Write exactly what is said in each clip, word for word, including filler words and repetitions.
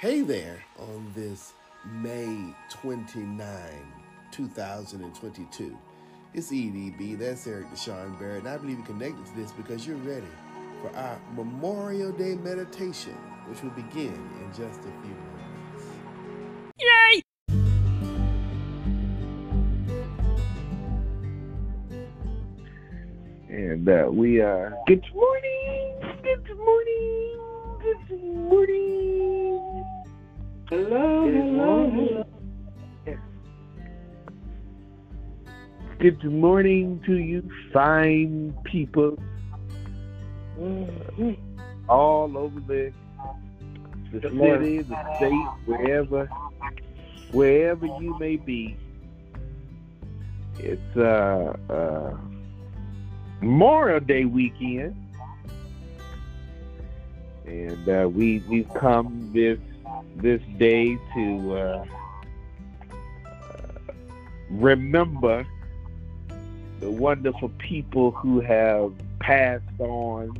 Hey there on this May twenty-ninth, two thousand twenty-two. It's E D B, that's Eric Deshaun Barrett, and I believe you're connected to this because you're ready for our Memorial Day meditation, which will begin in just a few moments. Yay! And uh, we are... Good morning! Good morning! Good morning! Hello, hello, hello. Good morning to you fine people mm-hmm. all over the, the, the city, morning. the state, wherever wherever you may be. It's uh, uh, Memorial Day weekend, and uh, we, we've come this this day to uh, remember the wonderful people who have passed on,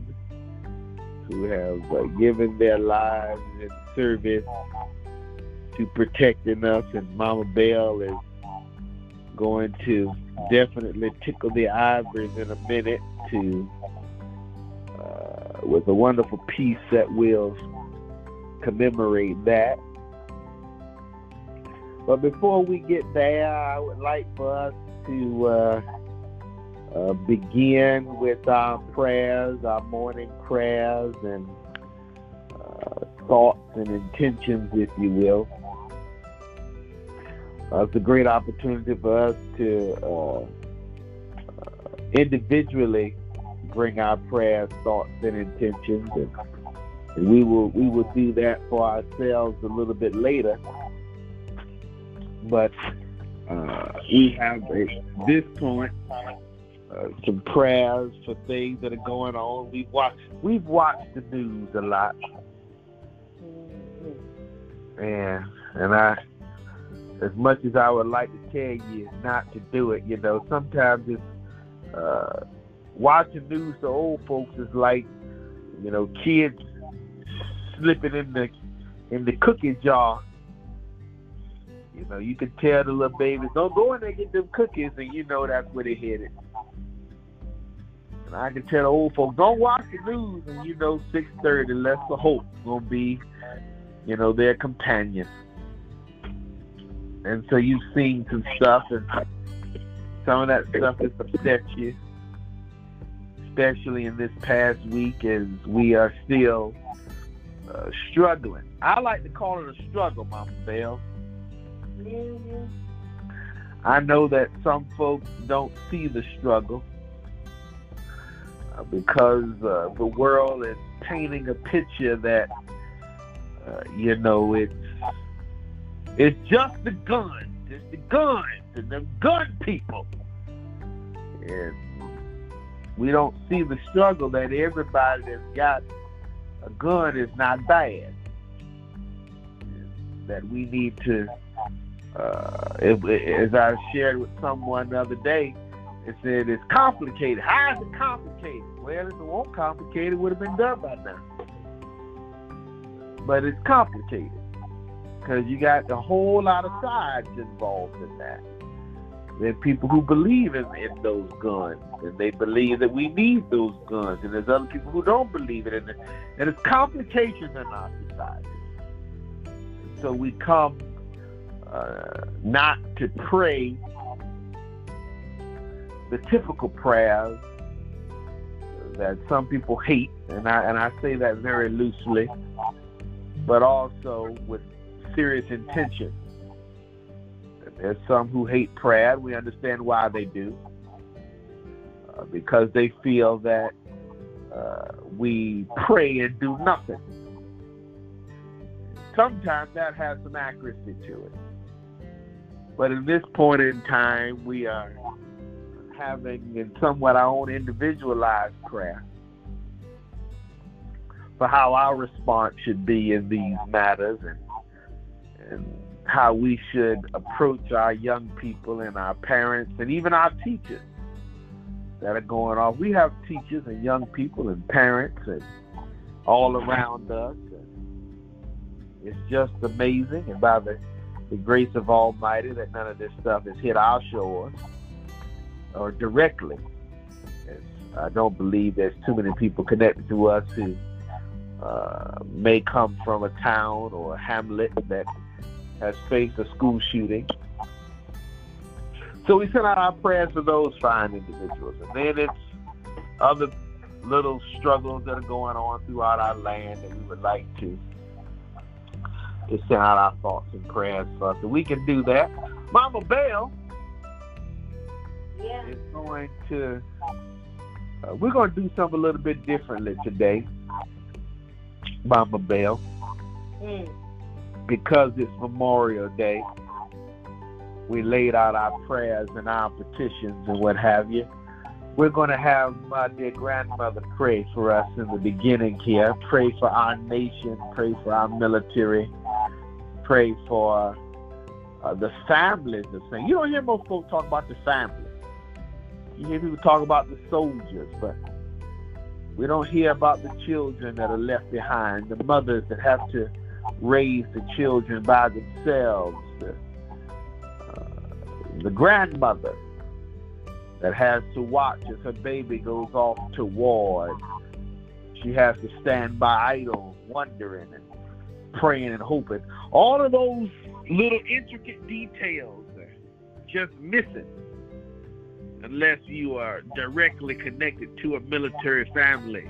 who have uh, given their lives in service to protecting us. And Mama Belle is going to definitely tickle the ivories in a minute to uh, with a wonderful piece that will commemorate that. But before we get there, I would like for us to uh, uh, begin with our prayers, our morning prayers, and uh, thoughts and intentions, if you will. Uh, it's a great opportunity for us to uh, uh, individually bring our prayers, thoughts, and intentions. And, And we will we will do that for ourselves a little bit later. But uh, we have at this point uh, some prayers for things that are going on. We've watched we've watched the news a lot, and and I, as much as I would like to tell you not to do it, you know, sometimes it's uh, watching news to old folks is like, you know, kids slipping in the in the cookie jar. You know, you can tell the little babies, don't go in there and get them cookies, and you know that's where they're headed. And I can tell the old folks, don't watch the news, and you know six thirty, less the hope gonna be, you know, their companion. And so you've seen some stuff, and some of that stuff has upset you, especially in this past week, as we are still Uh, struggling. I like to call it a struggle, Mama Belle. Mm-hmm. I know that some folks don't see the struggle uh, because uh, the world is painting a picture that uh, you know it's it's just the guns, it's the guns and the gun people, and we don't see the struggle that everybody that's got a gun is not bad. That we need to, uh, it, as I shared with someone the other day, it said it's complicated. How is it complicated? Well, if it weren't complicated, it would have been done by now. But it's complicated because you got a whole lot of sides involved in that. There are people who believe in, in those guns, and they believe that we need those guns, and there's other people who don't believe it, and there's complications in our society. So we come uh, not to pray the typical prayers that some people hate, and I and I say that very loosely, but also with serious intention. There's some who hate prayer. We understand why they do, uh, because they feel that uh, we pray and do nothing. Sometimes that has some accuracy to it. But in this point in time, we are having in somewhat our own individualized prayer for how our response should be in these matters, and, and how we should approach our young people and our parents and even our teachers that are going off. We have teachers and young people and parents and all around us. And It's just amazing, and by the, the grace of Almighty, that none of this stuff has hit our shores or directly. I don't believe there's too many people connected to us who uh, may come from a town or a hamlet that has faced a school shooting. So we send out our prayers for those fine individuals. And then it's other little struggles that are going on throughout our land that we would like to just send out our thoughts and prayers for us. So we can do that. Mama Belle yeah. is going to... Uh, we're going to do something a little bit differently today, Mama Belle, mm. because it's Memorial Day. We laid out our prayers and our petitions and what have you. We're going to have my dear grandmother pray for us in the beginning here. Pray for our nation. Pray for our military. Pray for uh, the families of saints. You don't hear most folks talk about the family. You hear people talk about the soldiers, but we don't hear about the children that are left behind, the mothers that have to raise the children by themselves, the, uh, the grandmother that has to watch as her baby goes off to war. She has to stand by idle, wondering and praying and hoping. All of those little intricate details are just missing unless you are directly connected to a military family.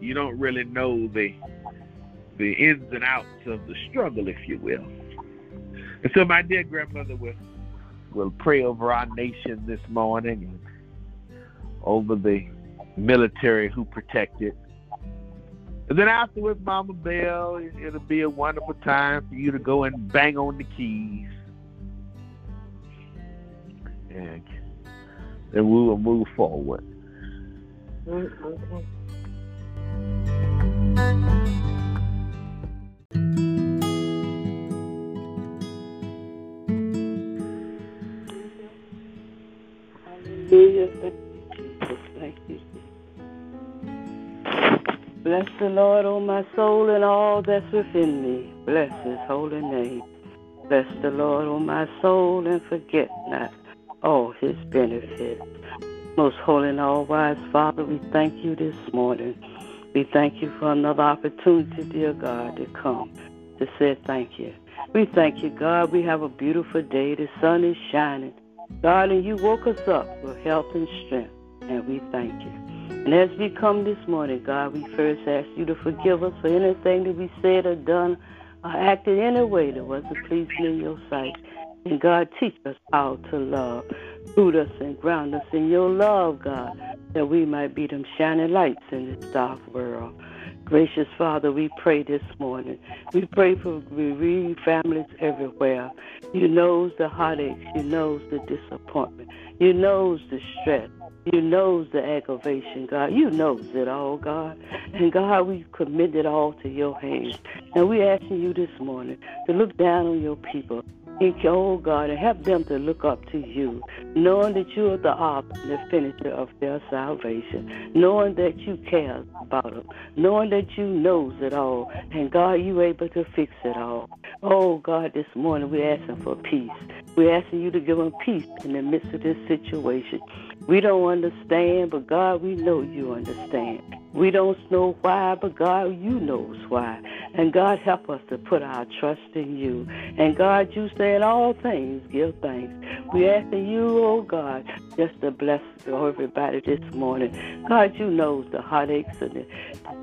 You don't really know the the ins and outs of the struggle, if you will. And so my dear grandmother will will pray over our nation this morning, and over the military who protect it. And then afterwards, Mama Belle, it'll be a wonderful time for you to go and bang on the keys. And then we will move forward. Okay. Bless the Lord, O my soul, and all that's within me. Bless his holy name. Bless the Lord, O my soul, and forget not all his benefits. Most holy and all-wise Father, we thank you this morning. We thank you for another opportunity, dear God, to come to say thank you. We thank you, God. We have a beautiful day. The sun is shining. God, and you woke us up with health and strength, and we thank you. And as we come this morning, God, we first ask you to forgive us for anything that we said or done or acted in a way that wasn't pleasing in your sight. And God, teach us how to love. Root us and ground us in your love, God, that we might be them shining lights in this dark world. Gracious Father, we pray this morning. We pray for bereaved families everywhere. You knows the heartaches. You knows the disappointment. You knows the stress. You knows the aggravation, God. You knows it all, God. And God, we commit it all to your hands. And we asking you this morning to look down on your people. Thank you, oh God, and help them to look up to you, knowing that you are the author and the finisher of their salvation, knowing that you care about them, knowing that you knows it all, and God, you able to fix it all. Oh God, this morning we're asking for peace. We're asking you to give them peace in the midst of this situation. We don't understand, but God, we know you understand. We don't know why, but God, you knows why. And God, help us to put our trust in you. And God, you say in all things, give thanks. We asking you, oh God, just to bless everybody this morning. God, you knows the heartaches and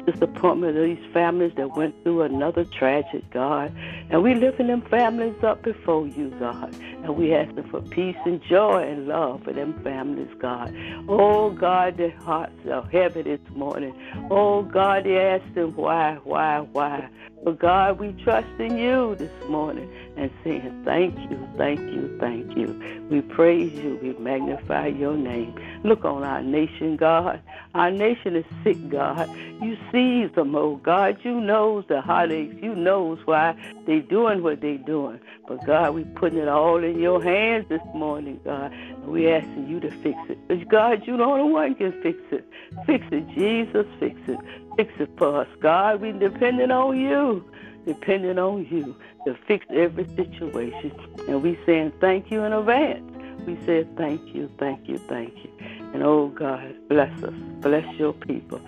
the disappointment of these families that went through another tragic, God. And we lifting them families up before you, God. And we asking for peace and joy and love for them families, God. Oh God, their hearts are heavy this morning. Oh, God, they asked them why, why, why. But God, we trust in you this morning and saying thank you, thank you, thank you. We praise you. We magnify your name. Look on our nation, God. Our nation is sick, God. You see them, oh, God. You knows the heartaches. You knows why they doing what they doing. But, God, we putting it all in your hands this morning, God. And we asking you to fix it. But, God, you know the one can fix it. Fix it, Jesus, fix it. Fix it for us, God. We depending on you. depending on you to fix every situation. And we saying thank you in advance. We said thank you, thank you, thank you. And oh God, bless us, bless your people.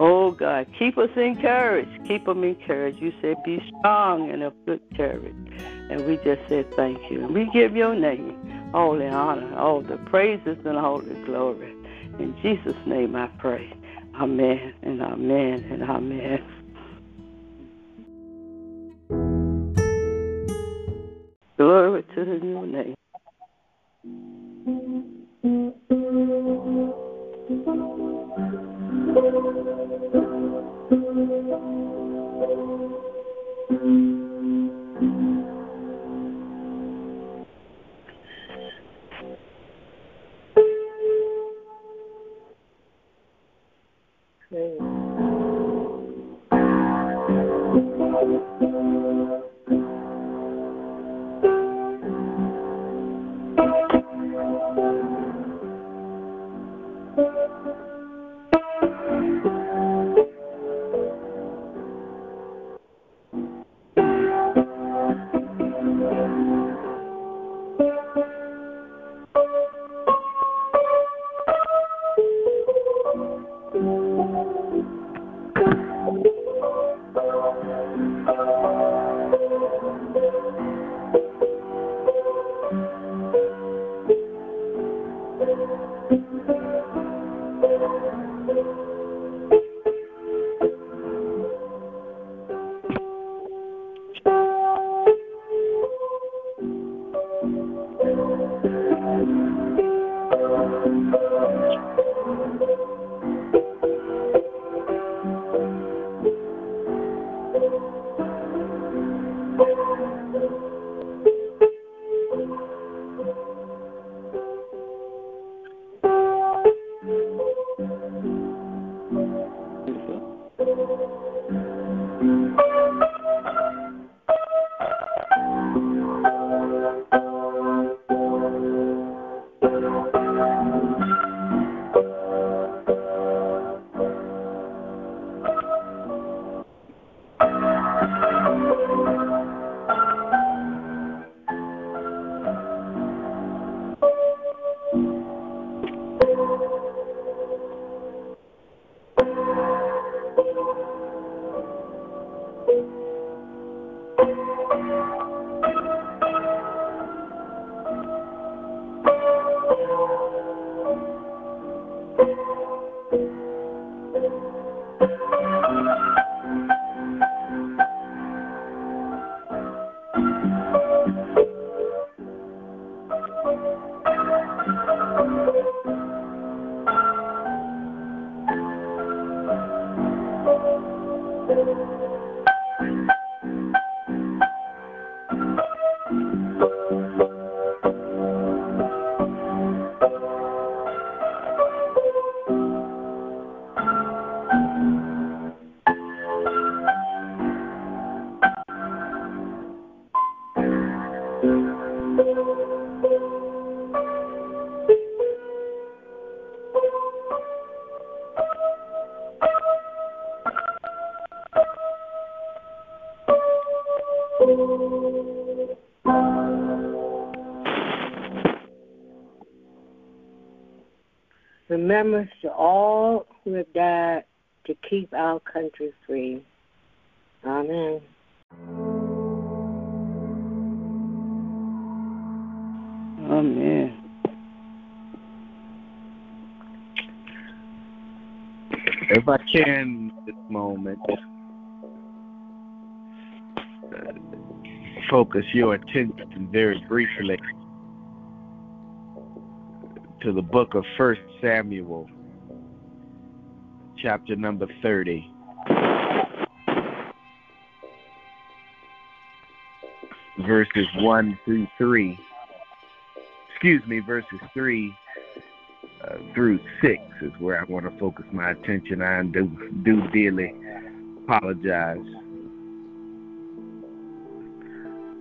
Oh God, keep us encouraged, keep them encouraged. You said be strong and of good courage. And we just said thank you. And we give your name all the honor, all the praises, and all the glory. In Jesus' name I pray. Amen and amen and amen. Glory to the new name. Remembrance to all who have died to keep our country free. Amen. Amen. If I can, at this moment, uh, focus your attention very briefly to the book of First Samuel, chapter number thirty. Verses one through three. Excuse me, verses three uh, through six is where I want to focus my attention. I do, do dearly apologize.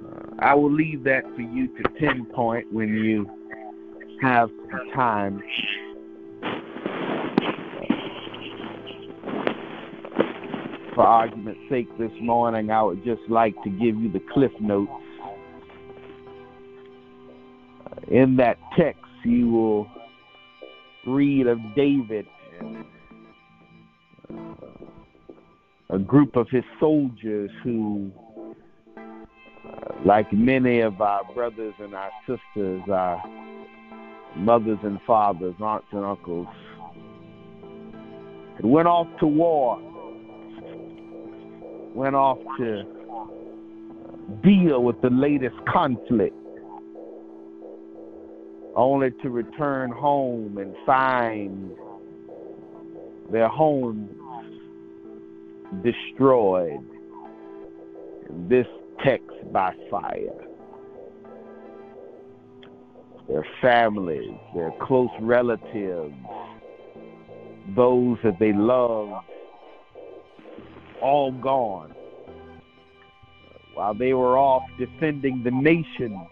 Uh, I will leave that for you to pinpoint when you have some time. for argument's sake this morning, I would just like to give you the Cliff Notes. In that text, you will read of David and a group of his soldiers who, like many of our brothers and our sisters, our mothers and fathers, aunts and uncles, went off to war, went off to deal with the latest conflict, only to return home and find their homes destroyed, in this text, by fire. Their families, their close relatives, those that they love, all gone. While they were off defending the nation,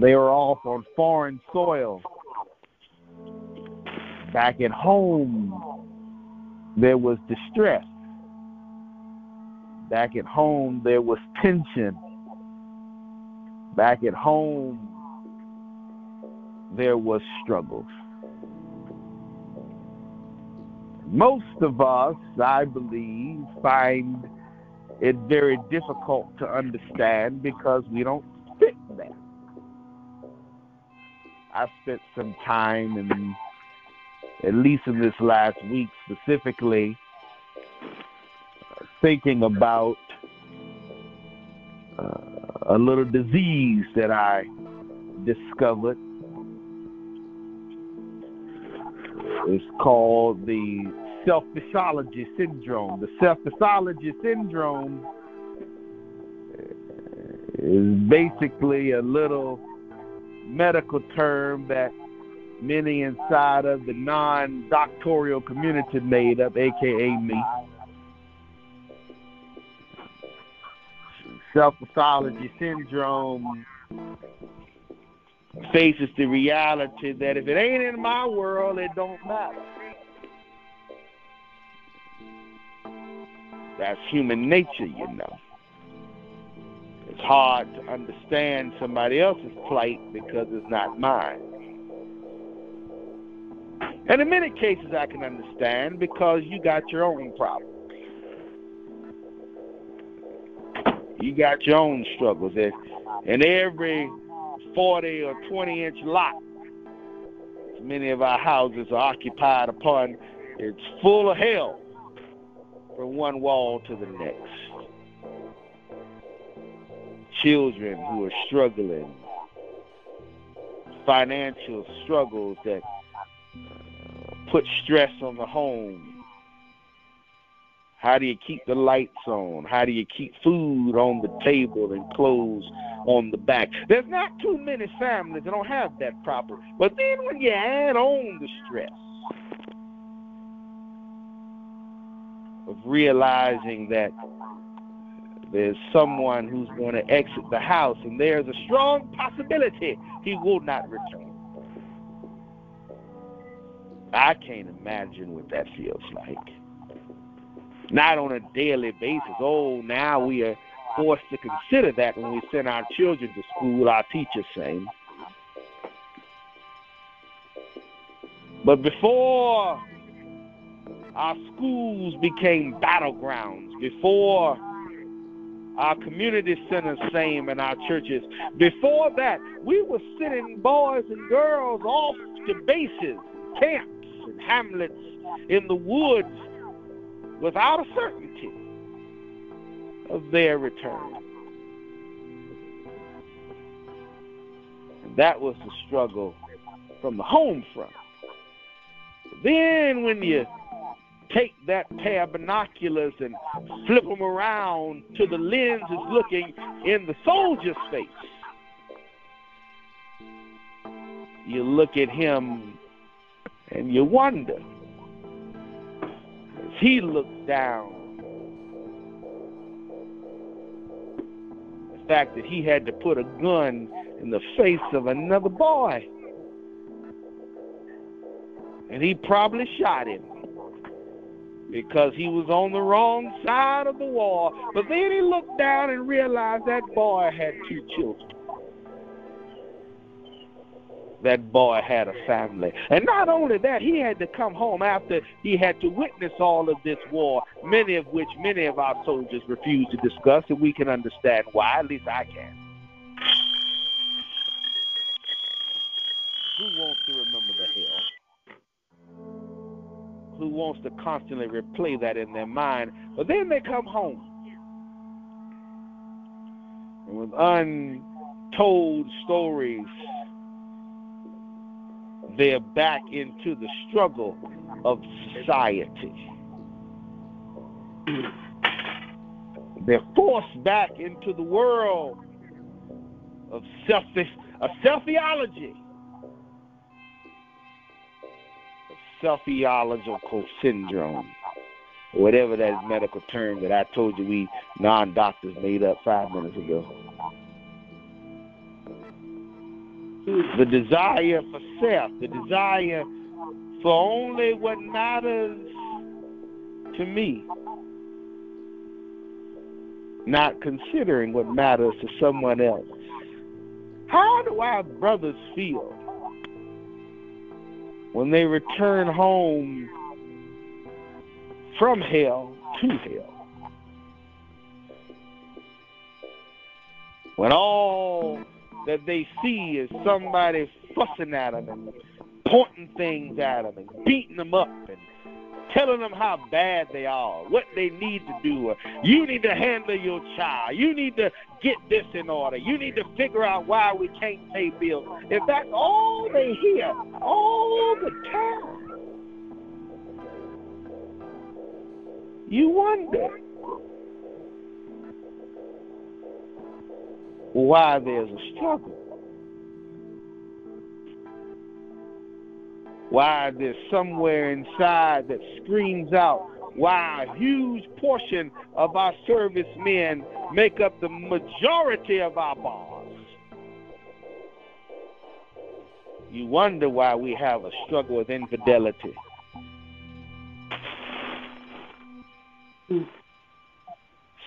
they were off on foreign soil. Back at home, there was distress. Back at home, there was tension. Back at home, there was struggles. Most of us, I believe, find it very difficult to understand because we don't fit that. I spent some time, in, at least in this last week specifically, thinking about uh, a little disease that I discovered. It's called the self-pathology syndrome. The self-pathology syndrome is basically a little medical term that many inside of the non-doctoral community made up, A K A me. Self-pathology syndrome faces the reality that if it ain't in my world, it don't matter. That's human nature, you know. It's hard to understand somebody else's plight because it's not mine. And in many cases, I can understand because you got your own problems. You got your own struggles. And every forty or twenty inch lot, many of our houses are occupied upon, it's full of hell from one wall to the next. Children who are struggling, financial struggles that put stress on the home. How do you keep the lights on? How do you keep food on the table and clothes on the back? There's not too many families that don't have that problem. But then when you add on the stress of realizing that there's someone who's going to exit the house and there's a strong possibility he will not return. I can't imagine what that feels like. Not on a daily basis. Oh, now we are forced to consider that when we send our children to school, our teachers say. But before our schools became battlegrounds, before our community centers same and our churches, before that, we were sending boys and girls off to bases, camps, and hamlets in the woods, without a certainty of their return. And that was the struggle from the home front. Then when you take that pair of binoculars and flip them around to the lens is looking in the soldier's face, you look at him and you wonder, he looks down. The fact that he had to put a gun in the face of another boy. And he probably shot him. because he was on the wrong side of the wall. But then he looked down and realized that boy had two children. That boy had a family. And not only that, he had to come home after he had to witness all of this war, many of which many of our soldiers refused to discuss, and we can understand why, at least I can. Who wants to remember the hell? Who wants to constantly replay that in their mind? But then they come home, and with untold stories, they're back into the struggle of society. They're forced back into the world of selfish, of self-theology, of self-theological syndrome, whatever that medical term that I told you we non-doctors made up five minutes ago. The desire for self, the desire for only what matters to me, not considering what matters to someone else. How do our brothers feel when they return home from hell to hell? When all that they see is somebody fussing at them and pointing things at them and beating them up and telling them how bad they are, what they need to do, or you need to handle your child, you need to get this in order, you need to figure out why we can't pay bills. If that's all they hear all the time, you wonder why there's a struggle, why there's somewhere inside that screams out, why a huge portion of our servicemen make up the majority of our bars. You wonder why we have a struggle with infidelity.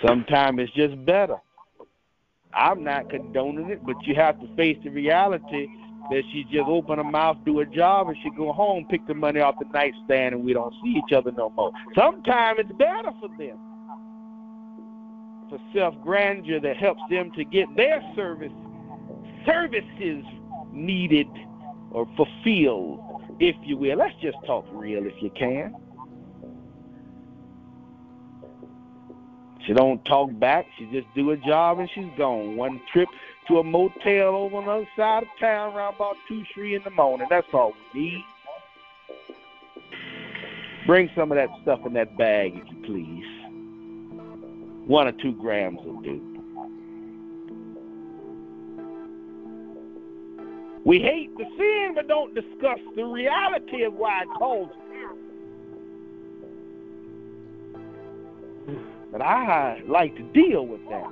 Sometimes it's just better. I'm not condoning it, but you have to face the reality that she just open her mouth, do her job, and she go home, pick the money off the nightstand, and we don't see each other no more. Sometimes it's better for them, for self-grandeur that helps them to get their service services needed or fulfilled, if you will. Let's just talk real if you can. She don't talk back. She just do her job and she's gone. One trip to a motel over on the other side of town around about two, three in the morning. That's all we need. Bring some of that stuff in that bag, if you please. One or two grams will do. We hate the sin, but don't discuss the reality of why it calls us. But I like to deal with that,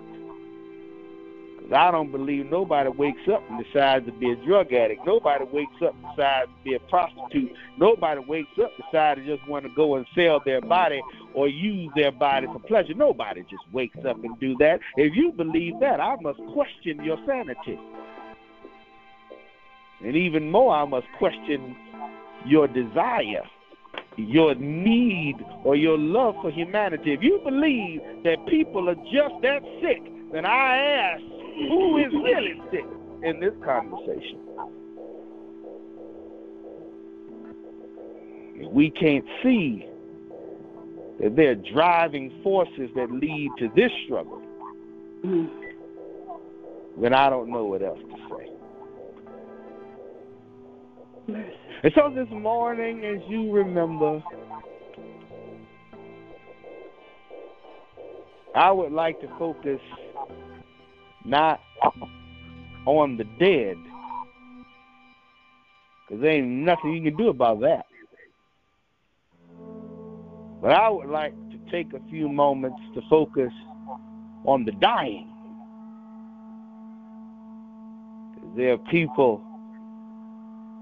because I don't believe nobody wakes up and decides to be a drug addict. Nobody wakes up and decides to be a prostitute. Nobody wakes up and decides to just want to go and sell their body or use their body for pleasure. Nobody just wakes up and do that. If you believe that, I must question your sanity. And even more, I must question your desire, your need, or your love for humanity. If you believe that people are just that sick, then I ask, who is really sick in this conversation? If we can't see that there are driving forces that lead to this struggle, then I don't know what else to say. And so this morning, as you remember, I would like to focus not on the dead, because there ain't nothing you can do about that. But I would like to take a few moments to focus on the dying. Because there are people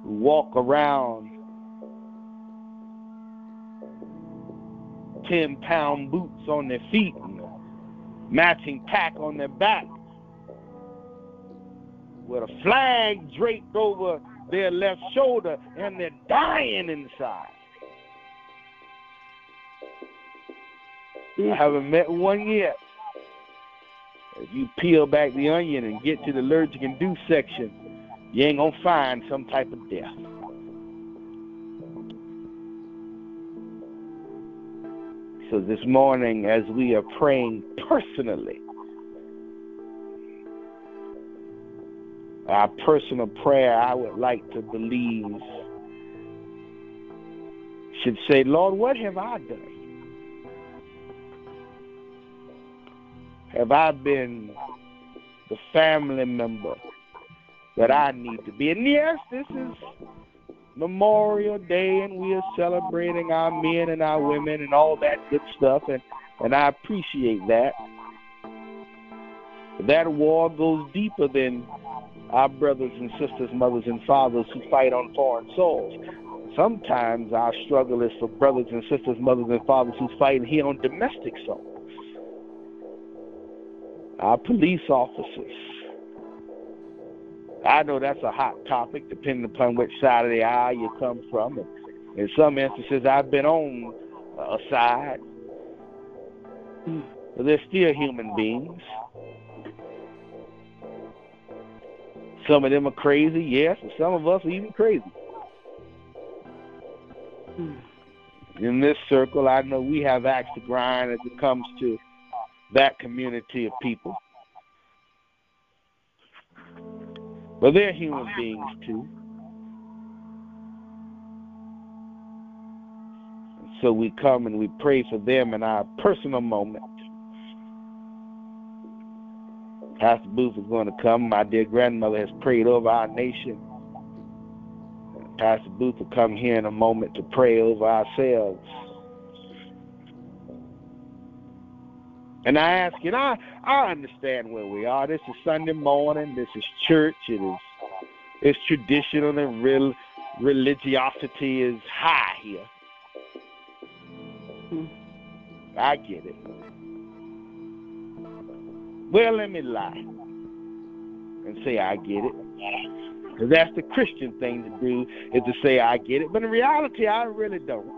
who walk around ten-pound boots on their feet and a matching pack on their back, with a flag draped over their left shoulder, and they're dying inside. I haven't met one yet. If you peel back the onion and get to the allergic and do section, you ain't gonna find some type of death. So this morning, as we are praying personally, our personal prayer, I would like to believe, should say, Lord, what have I done? Have I been the family member that I need to be? And yes, this is Memorial Day, and we are celebrating our men and our women and all that good stuff, and, and I appreciate that. That war goes deeper than our brothers and sisters, mothers and fathers who fight on foreign soils. Sometimes our struggle is for brothers and sisters, mothers and fathers who fight here on domestic soil. Our police officers. I know that's a hot topic, depending upon which side of the aisle you come from. And in some instances, I've been on a side. But they're still human beings. Some of them are crazy, yes, and some of us are even crazy. In this circle, I know we have axe to grind as it comes to that community of people. But they're human beings too. And so we come and we pray for them in our personal moment. Pastor Booth is going to come. My dear grandmother has prayed over our nation. Pastor Booth will come here in a moment to pray over ourselves. And I ask you, and I, I understand where we are. This is Sunday morning. This is church. It is it's traditional, and real religiosity is high here. I get it. Well, let me lie and say I get it. Because that's the Christian thing to do, is to say I get it. But in reality, I really don't.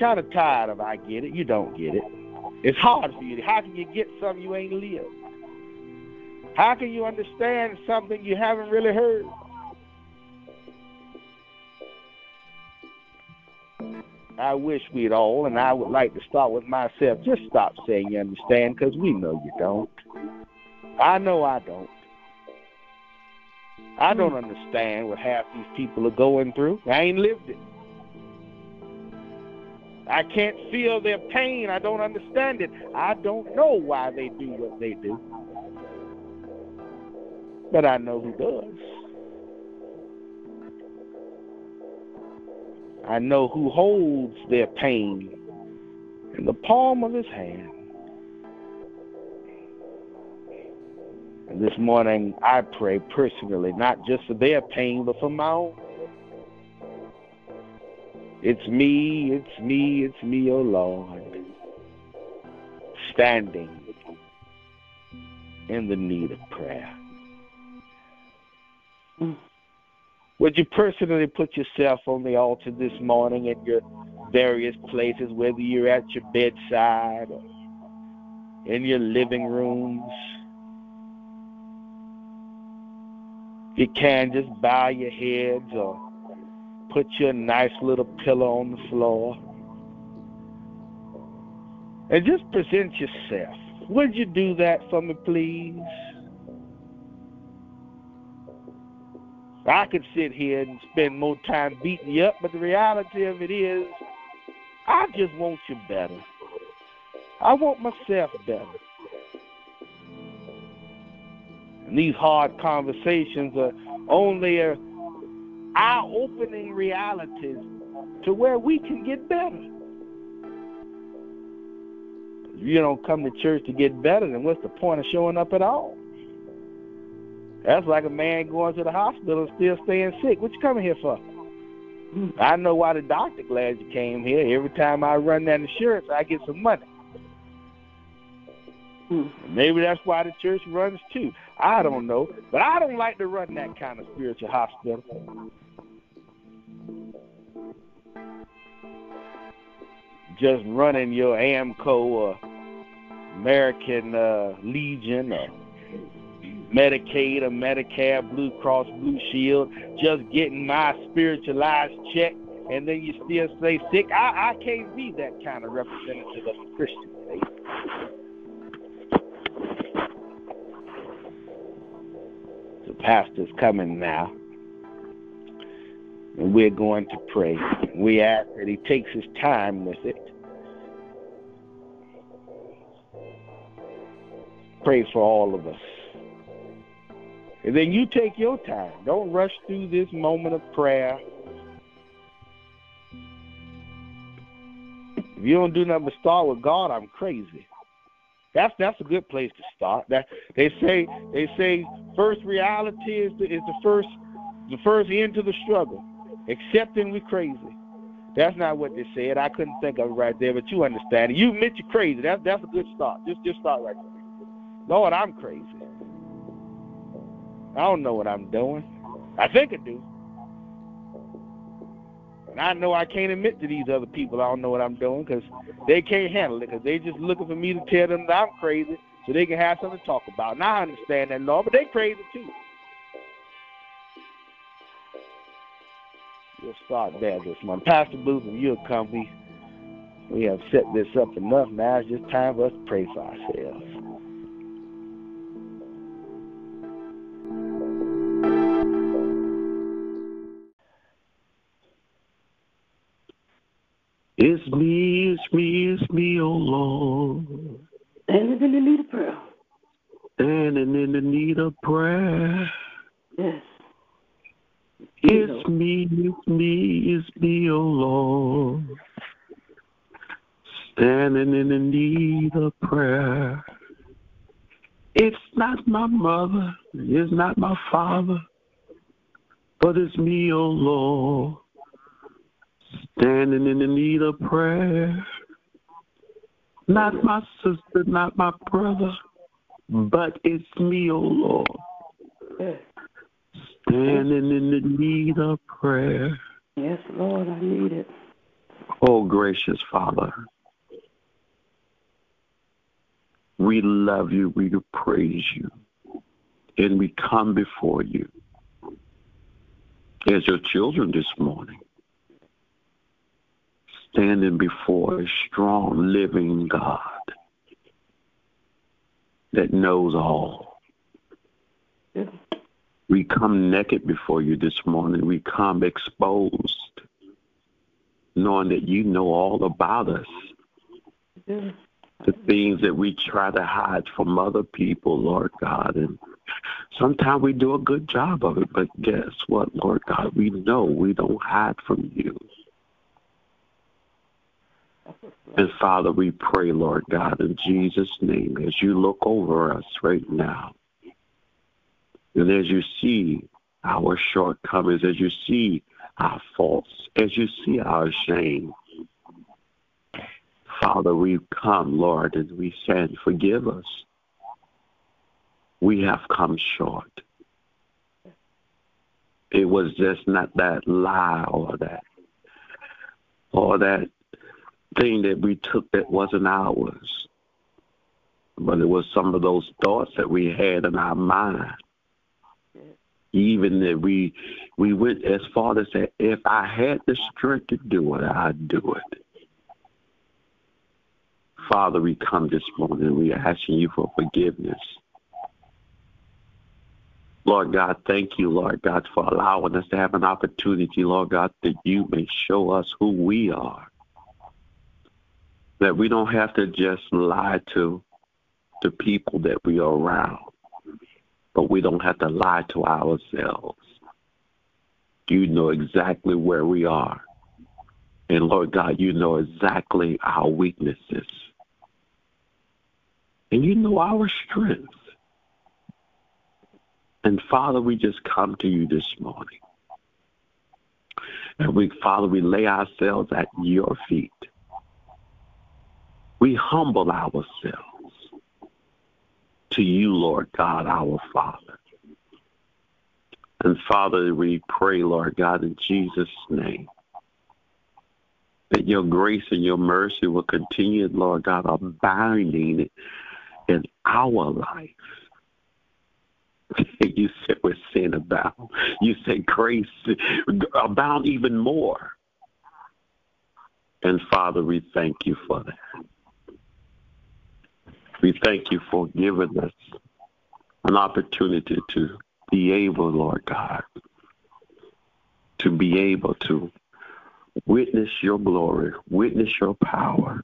Kind of tired of I get it, you don't get it. It's hard for you. How can you get something you ain't lived? How can you understand something you haven't really heard? I wish we'd all, and I would like to start with myself, just stop saying you understand, because we know you don't. I know I don't. I don't understand what half these people are going through. I ain't lived it. I can't feel their pain. I don't understand it. I don't know why they do what they do. But I know who does. I know who holds their pain in the palm of his hand. And this morning, I pray personally, not just for their pain, but for my own. It's me, it's me, it's me, oh Lord, standing in the need of prayer. Would you personally put yourself on the altar this morning at your various places, whether you're at your bedside or in your living rooms? If you can, just bow your heads or put your nice little pillow on the floor and just present yourself. Would you do that for me, please? I could sit here and spend more time beating you up, but the reality of it is, I just want you better. I want myself better. And these hard conversations are only a eye-opening realities to where we can get better. If you don't come to church to get better, then what's the point of showing up at all? That's like a man going to the hospital and still staying sick. What you coming here for? I know why the doctor glad you came here. Every time I run that insurance, I get some money. Maybe that's why the church runs too. I don't know. But I don't like to run that kind of spiritual hospital. Just running your AMCO or American uh, Legion or Medicaid or Medicare, Blue Cross, Blue Shield, just getting my spiritualized check, and then you still stay sick. I, I can't be that kind of representative of the Christian faith. The pastor's coming now, and we're going to pray. We ask that he takes his time with it. Pray for all of us. And then you take your time. Don't rush through this moment of prayer. If you don't do nothing but start with God, I'm crazy. That's that's a good place to start. That they say they say first reality is the, is the first the first end to the struggle. Accepting we're crazy. That's not what they said. I couldn't think of it right there, but you understand it. You admit you're crazy. That's that's a good start. Just just start right there. Lord, I'm crazy. I don't know what I'm doing. I think I do. And I know I can't admit to these other people I don't know what I'm doing, because they can't handle it, because they're just looking for me to tell them that I'm crazy so they can have something to talk about. And I understand that, Lord, but they're crazy too. We'll start there this month. Pastor Booth, if you'll come, we, we have set this up enough. Now it's just time for us to pray for ourselves. It's me, it's me, it's me, oh Lord. Standing in the need of prayer. Standing in the need of prayer. Yes. It's me, it's me, it's me, oh Lord. Standing in the need of prayer. It's not my mother, it's not my father, but it's me, oh Lord. Standing in the need of prayer. Not my sister, not my brother, but it's me, oh Lord. Standing in the need of prayer. Yes, Lord, I need it. Oh, gracious Father, we love you, we praise you, and we come before you as your children this morning. Standing before a strong, living God that knows all. Yeah. We come naked before you this morning. We come exposed, knowing that you know all about us. Yeah. The things that we try to hide from other people, Lord God. And sometimes we do a good job of it, but guess what, Lord God? We know we don't hide from you. And, Father, we pray, Lord God, in Jesus' name, as you look over us right now, and as you see our shortcomings, as you see our faults, as you see our shame, Father, we come, Lord, and we say, forgive us. We have come short. It was just not that lie or that, or that, thing that we took that wasn't ours, but it was some of those thoughts that we had in our mind. Even that we we went as far as that if I had the strength to do it, I'd do it. Father, we come this morning and we are asking you for forgiveness. Lord God, thank you, Lord God, for allowing us to have an opportunity, Lord God, that you may show us who we are. That we don't have to just lie to the people that we are around, but we don't have to lie to ourselves. You know exactly where we are. And, Lord God, you know exactly our weaknesses. And you know our strengths. And, Father, we just come to you this morning. And we, Father, we lay ourselves at your feet. We humble ourselves to you, Lord God, our Father. And, Father, we pray, Lord God, in Jesus' name, that your grace and your mercy will continue, Lord God, abounding in our life. You said we're sin abound. You said grace abound even more. And, Father, we thank you for that. We thank you for giving us an opportunity to be able, Lord God, to be able to witness your glory, witness your power,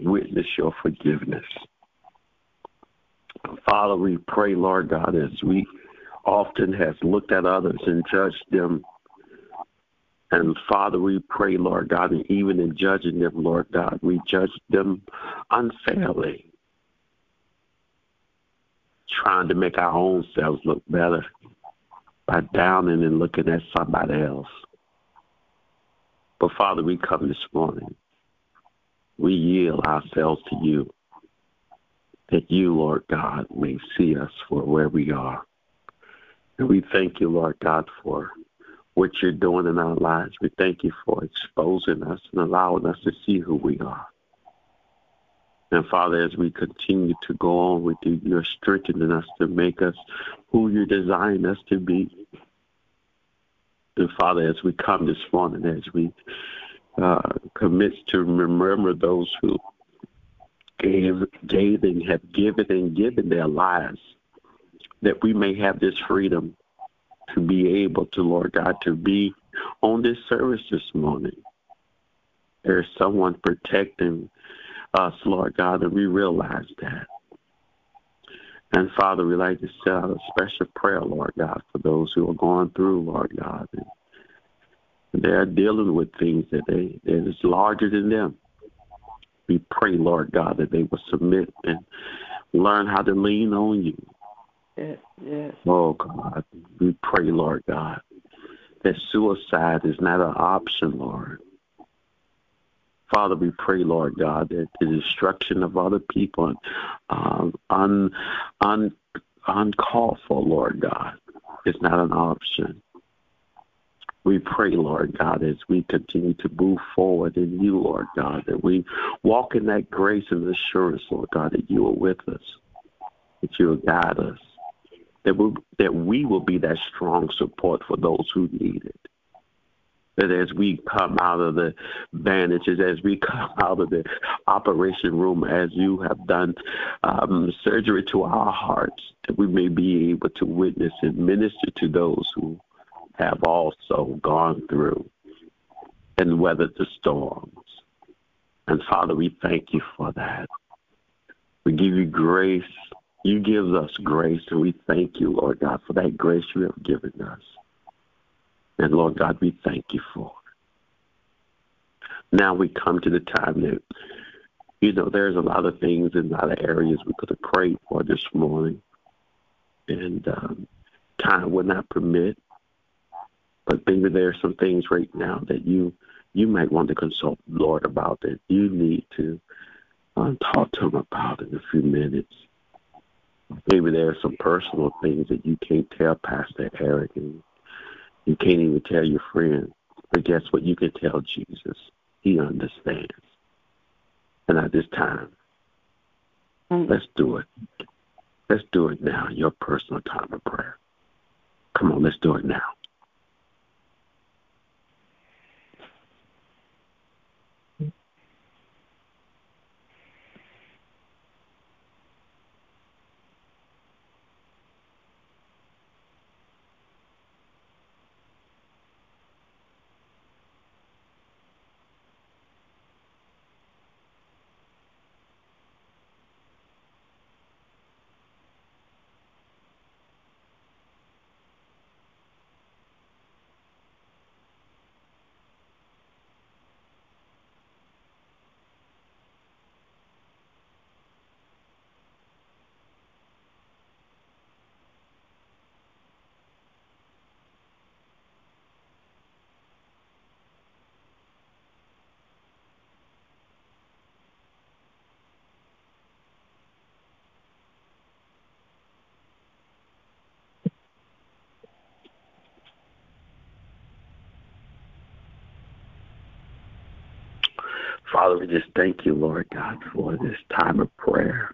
witness your forgiveness. Father, we pray, Lord God, as we often have looked at others and judged them. And, Father, we pray, Lord God, and even in judging them, Lord God, we judge them unfairly, trying to make our own selves look better by downing and looking at somebody else. But, Father, we come this morning. We yield ourselves to you, that you, Lord God, may see us for where we are. And we thank you, Lord God, for what you're doing in our lives. We thank you for exposing us and allowing us to see who we are. And, Father, as we continue to go on with you, you're strengthening us to make us who you designed us to be. And, Father, as we come this morning, as we uh, commit to remember those who gave, gave and have given and given their lives, that we may have this freedom to be able to, Lord God, to be on this service this morning. There's someone protecting us, Lord God, and we realize that. And, Father, we like to set out a special prayer, Lord God, for those who are going through, Lord God, and they're dealing with things that they that is larger than them. We pray, Lord God, that they will submit and learn how to lean on you. Yes, yes. Oh, God, we pray, Lord God, that suicide is not an option, Lord. Father, we pray, Lord God, that the destruction of other people and um, un, un, uncalled for, Lord God, is not an option. We pray, Lord God, as we continue to move forward in you, Lord God, that we walk in that grace and assurance, Lord God, that you are with us, that you will guide us, that we, that we will be that strong support for those who need it. That as we come out of the bandages, as we come out of the operation room, as you have done um, surgery to our hearts, that we may be able to witness and minister to those who have also gone through and weathered the storms. And, Father, we thank you for that. We give you grace. You give us grace, and we thank you, Lord God, for that grace you have given us. And, Lord God, we thank you for it. Now we come to the time that, you know, there's a lot of things in a lot of areas we could have prayed for this morning. And um, time would not permit. But maybe there are some things right now that you, you might want to consult the Lord about, that you need to um, talk to him about in a few minutes. Maybe there are some personal things that you can't tell Pastor Eric, and you can't even tell your friend. But guess what? You can tell Jesus. He understands. And at this time, mm. let's do it. Let's do it now, your personal time of prayer. Come on, let's do it now. Father, we just thank you, Lord God, for this time of prayer.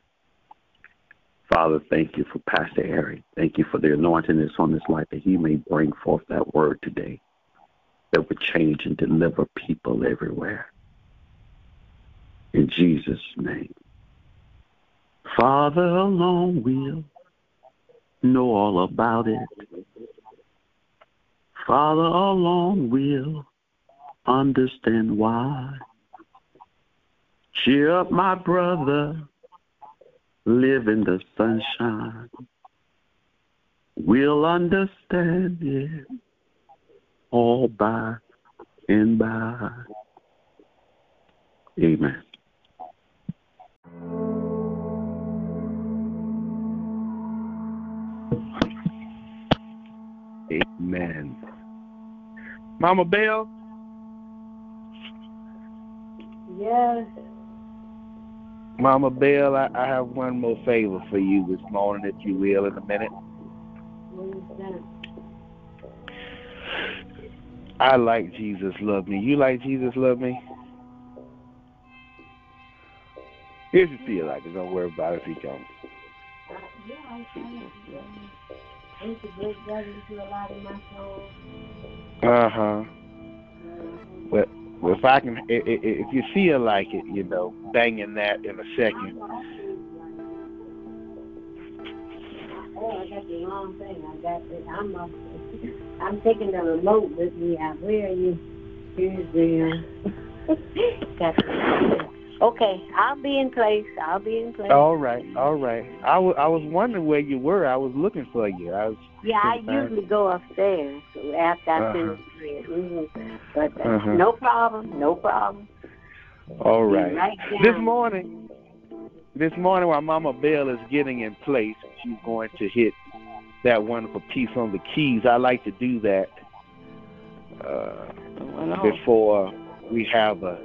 Father, thank you for Pastor Eric. Thank you for the anointing that's on his life, that he may bring forth that word today that would change and deliver people everywhere. In Jesus' name. Father alone will know all about it. Father alone will understand why. Cheer up, my brother. Live in the sunshine. We'll understand it all by and by. Amen. Amen. Mama Belle? Yes. Mama Belle, I, I have one more favor for you this morning, if you will, in a minute. What is that? I like Jesus Love Me. You like Jesus Love Me? If you feel like it, don't worry about it if he comes. Uh, yeah, I can. It's a great brother to a lot in my soul. Uh-huh. Well, if I can, if you feel like it, you know, banging that in a second. Oh, I got the wrong thing. I got it. I'm up. I'm taking the remote with me. I where are you? Here's the. Got it. Okay, I'll be in place. I'll be in place. All right, all right. I, w- I was wondering where you were. I was looking for you. I was yeah, I usually go upstairs after I finish prayer. Mm-hmm. But uh, uh-huh. no problem, no problem. All right. right this morning, this morning while Mama Belle is getting in place, she's going to hit that wonderful piece on the keys. I like to do that uh, oh, before we have a.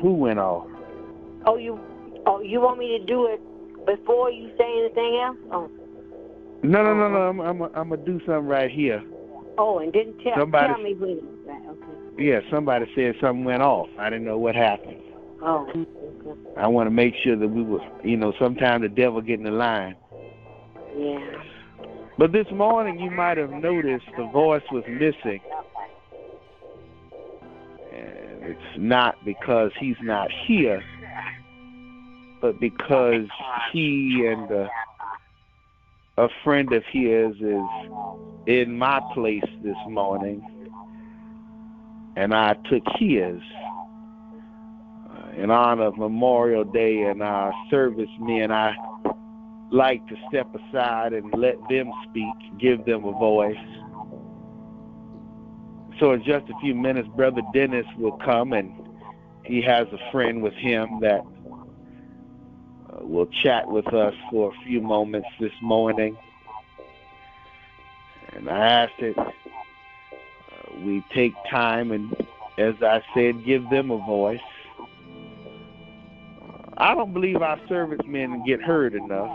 Who went off? Oh, you oh, you want me to do it before you say anything else? Oh. No, no, no, no. I'm I'm I'm gonna do something right here. Oh, and didn't tell, somebody, tell me when. Right, okay. Yeah, somebody said something went off. I didn't know what happened. Oh. Okay. I want to make sure that we were, you know, sometimes the devil get in the line. Yeah. But this morning you might have noticed the voice was missing. It's not because he's not here, but because he and uh, a friend of his is in my place this morning, and I took his uh, in honor of Memorial Day, and our servicemen. I like to step aside and let them speak, give them a voice. So in just a few minutes, Brother Dennis will come, and he has a friend with him that uh, will chat with us for a few moments this morning. And I ask that uh, we take time and, as I said, give them a voice. Uh, I don't believe our servicemen get heard enough.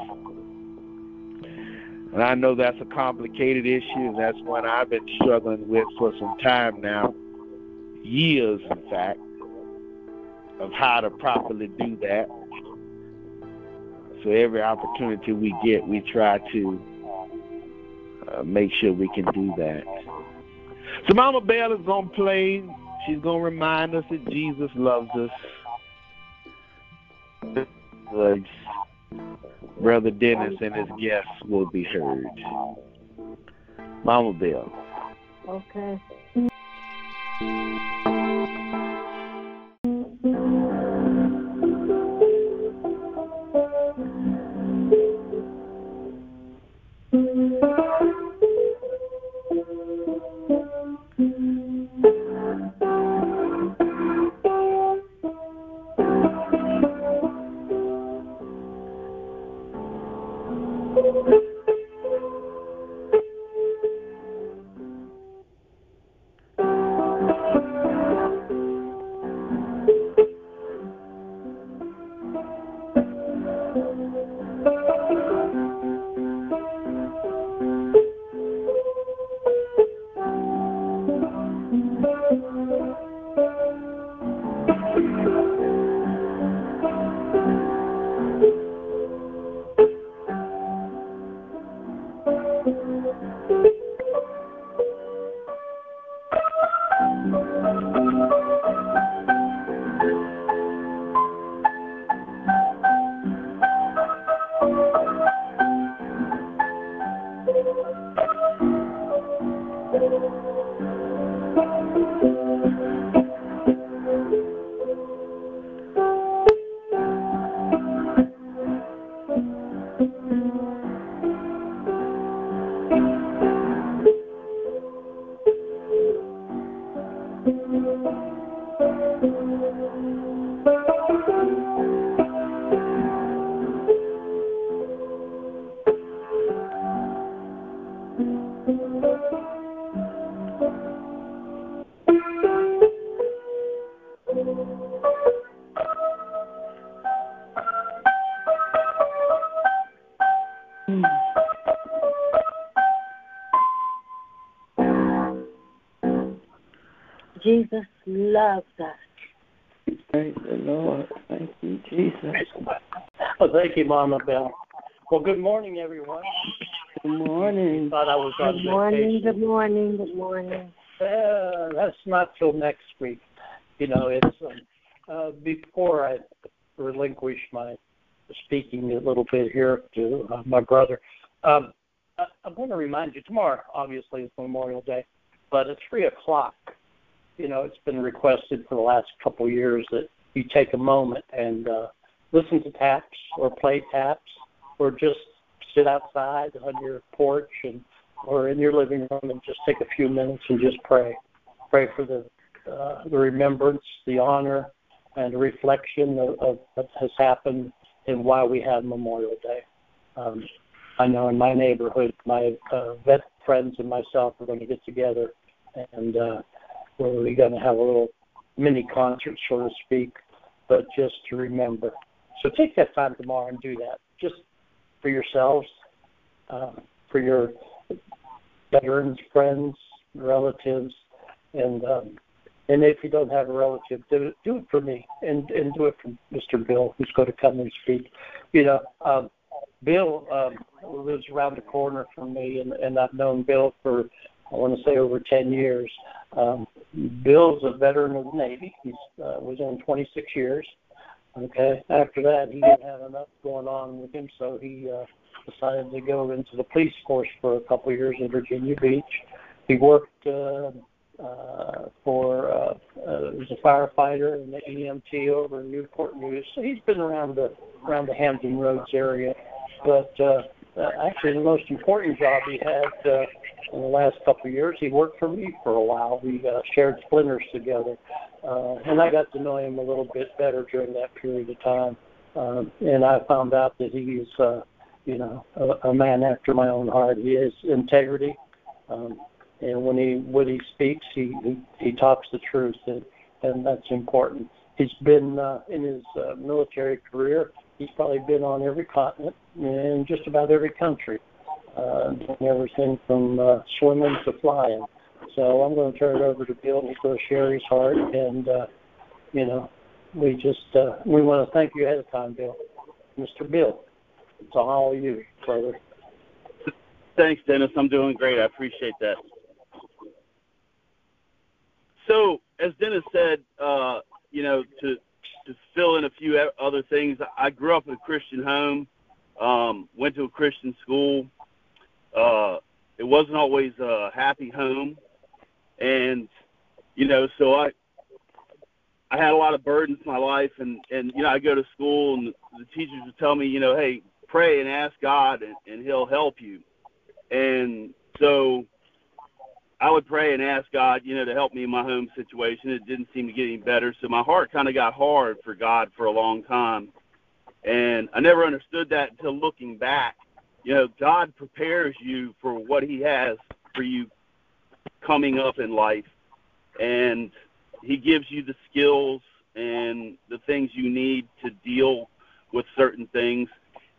And I know that's a complicated issue, and that's one I've been struggling with for some time now, years, in fact, of how to properly do that. So every opportunity we get, we try to uh, make sure we can do that. So Mama Belle is going to play. She's going to remind us that Jesus loves us. Good. Brother Dennis and his guests will be heard. Mama Belle. Okay. Jesus loves us. Praise the Lord. Thank you, Jesus. Well, thank you, Mama Belle. Well, good morning, everyone. Good morning. Thought I was on good morning, vacation. Good morning, good morning. Uh, that's not till next week. You know, it's um, uh, before I relinquish my speaking a little bit here to uh, my brother. Um, I, I'm going to remind you tomorrow, obviously, it's Memorial Day, but at three o'clock. You know, it's been requested for the last couple of years that you take a moment and uh, listen to taps or play taps or just sit outside on your porch and or in your living room and just take a few minutes and just pray. Pray for the uh, the remembrance, the honor, and the reflection of, of what has happened and why we have Memorial Day. Um, I know in my neighborhood, my uh, vet friends and myself are going to get together and uh where we're going to have a little mini concert, so to speak, but just to remember. So take that time tomorrow and do that, just for yourselves, uh, for your veterans, friends, relatives, and um, and if you don't have a relative, do it, do it for me, and, and do it for Mister Bill, who's going to come and speak. You know, um, Bill um, lives around the corner from me, and, and I've known Bill for, I want to say, over ten years. Um, Bill's a veteran of the Navy. He uh, was in twenty-six years. Okay. After that, he didn't have enough going on with him, so he uh, decided to go into the police force for a couple of years in Virginia Beach. He worked uh, uh, for uh, uh, was a firefighter and an E M T over in Newport News. So he's been around the around the Hampton Roads area, but uh, uh, actually the most important job he had. Uh, In the last couple of years, he worked for me for a while. We uh, shared splinters together, uh, and I got to know him a little bit better during that period of time. Um, and I found out that he's, uh, you know, a, a man after my own heart. He has integrity, um, and when he when he speaks, he he, he talks the truth, and, and that's important. He's been uh, in his uh, military career. He's probably been on every continent and just about every country. Uh, doing everything from uh, swimming to flying. So I'm going to turn it over to Bill and he's going to share his heart. And, uh, you know, we just, uh, we want to thank you ahead of time, Bill. Mister Bill, it's all you, brother. Thanks, Dennis. I'm doing great. I appreciate that. So, as Dennis said, uh, you know, to, to fill in a few other things, I grew up in a Christian home, um, went to a Christian school. Uh, it wasn't always a happy home, and you know, so I I had a lot of burdens in my life, and, and you know, I go to school, and the teachers would tell me, you know, hey, pray and ask God, and, and He'll help you. And so I would pray and ask God, you know, to help me in my home situation. It didn't seem to get any better, so my heart kind of got hard for God for a long time, and I never understood that until looking back. You know, God prepares you for what He has for you coming up in life, and He gives you the skills and the things you need to deal with certain things.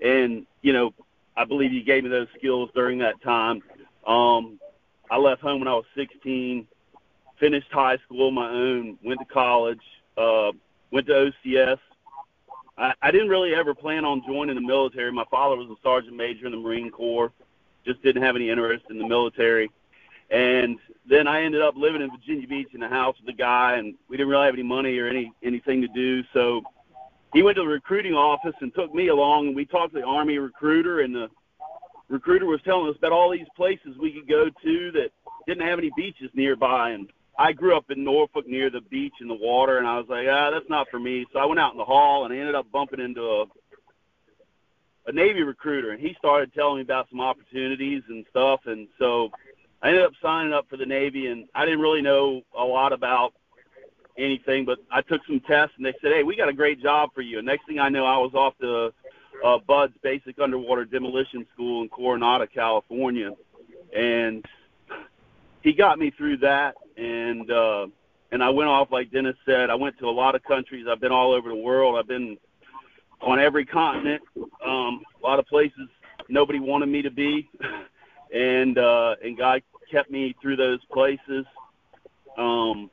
And, you know, I believe He gave me those skills during that time. Um, I left home when I was sixteen, finished high school on my own, went to college, uh, went to O C S. I, I didn't really ever plan on joining the military. My father was a sergeant major in the Marine Corps, just didn't have any interest in the military. And then I ended up living in Virginia Beach in a house with a guy, and we didn't really have any money or any anything to do. So he went to the recruiting office and took me along, and we talked to the Army recruiter, and the recruiter was telling us about all these places we could go to that didn't have any beaches nearby. And I grew up in Norfolk near the beach and the water, and I was like, ah, that's not for me. So I went out in the hall, and I ended up bumping into a, a Navy recruiter, and he started telling me about some opportunities and stuff. And so I ended up signing up for the Navy, and I didn't really know a lot about anything, but I took some tests, and they said, hey, we got a great job for you. And next thing I know, I was off to uh, Bud's Basic Underwater Demolition School in Coronado, California. And he got me through that, and uh, and I went off, like Dennis said. I went to a lot of countries. I've been all over the world. I've been on every continent, um, a lot of places nobody wanted me to be. And uh, and God kept me through those places. Um,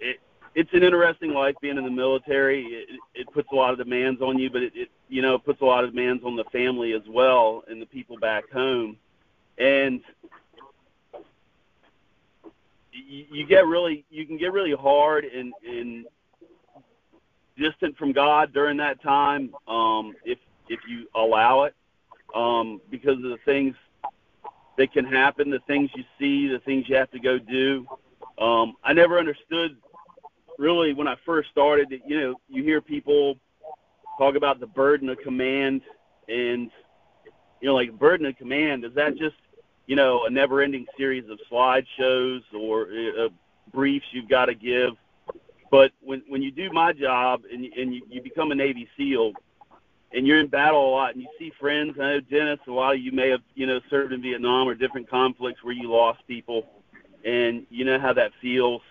it, it's an interesting life being in the military. It, it puts a lot of demands on you, but it, it you know puts a lot of demands on the family as well and the people back home. And you, you get really you can get really hard and, and distant from God during that time, um, if if you allow it, um, because of the things that can happen, the things you see, the things you have to go do. Um, I never understood, really, when I first started, that, you know, you hear people talk about the burden of command, and, you know, like, burden of command, is that just, you know, a never-ending series of slideshows or uh, briefs you've got to give? But when, when you do my job and, and you, you become a Navy SEAL, and you're in battle a lot, and you see friends. I know, Dennis, a lot of you may have, you know, served in Vietnam or different conflicts where you lost people, and you know how that feels.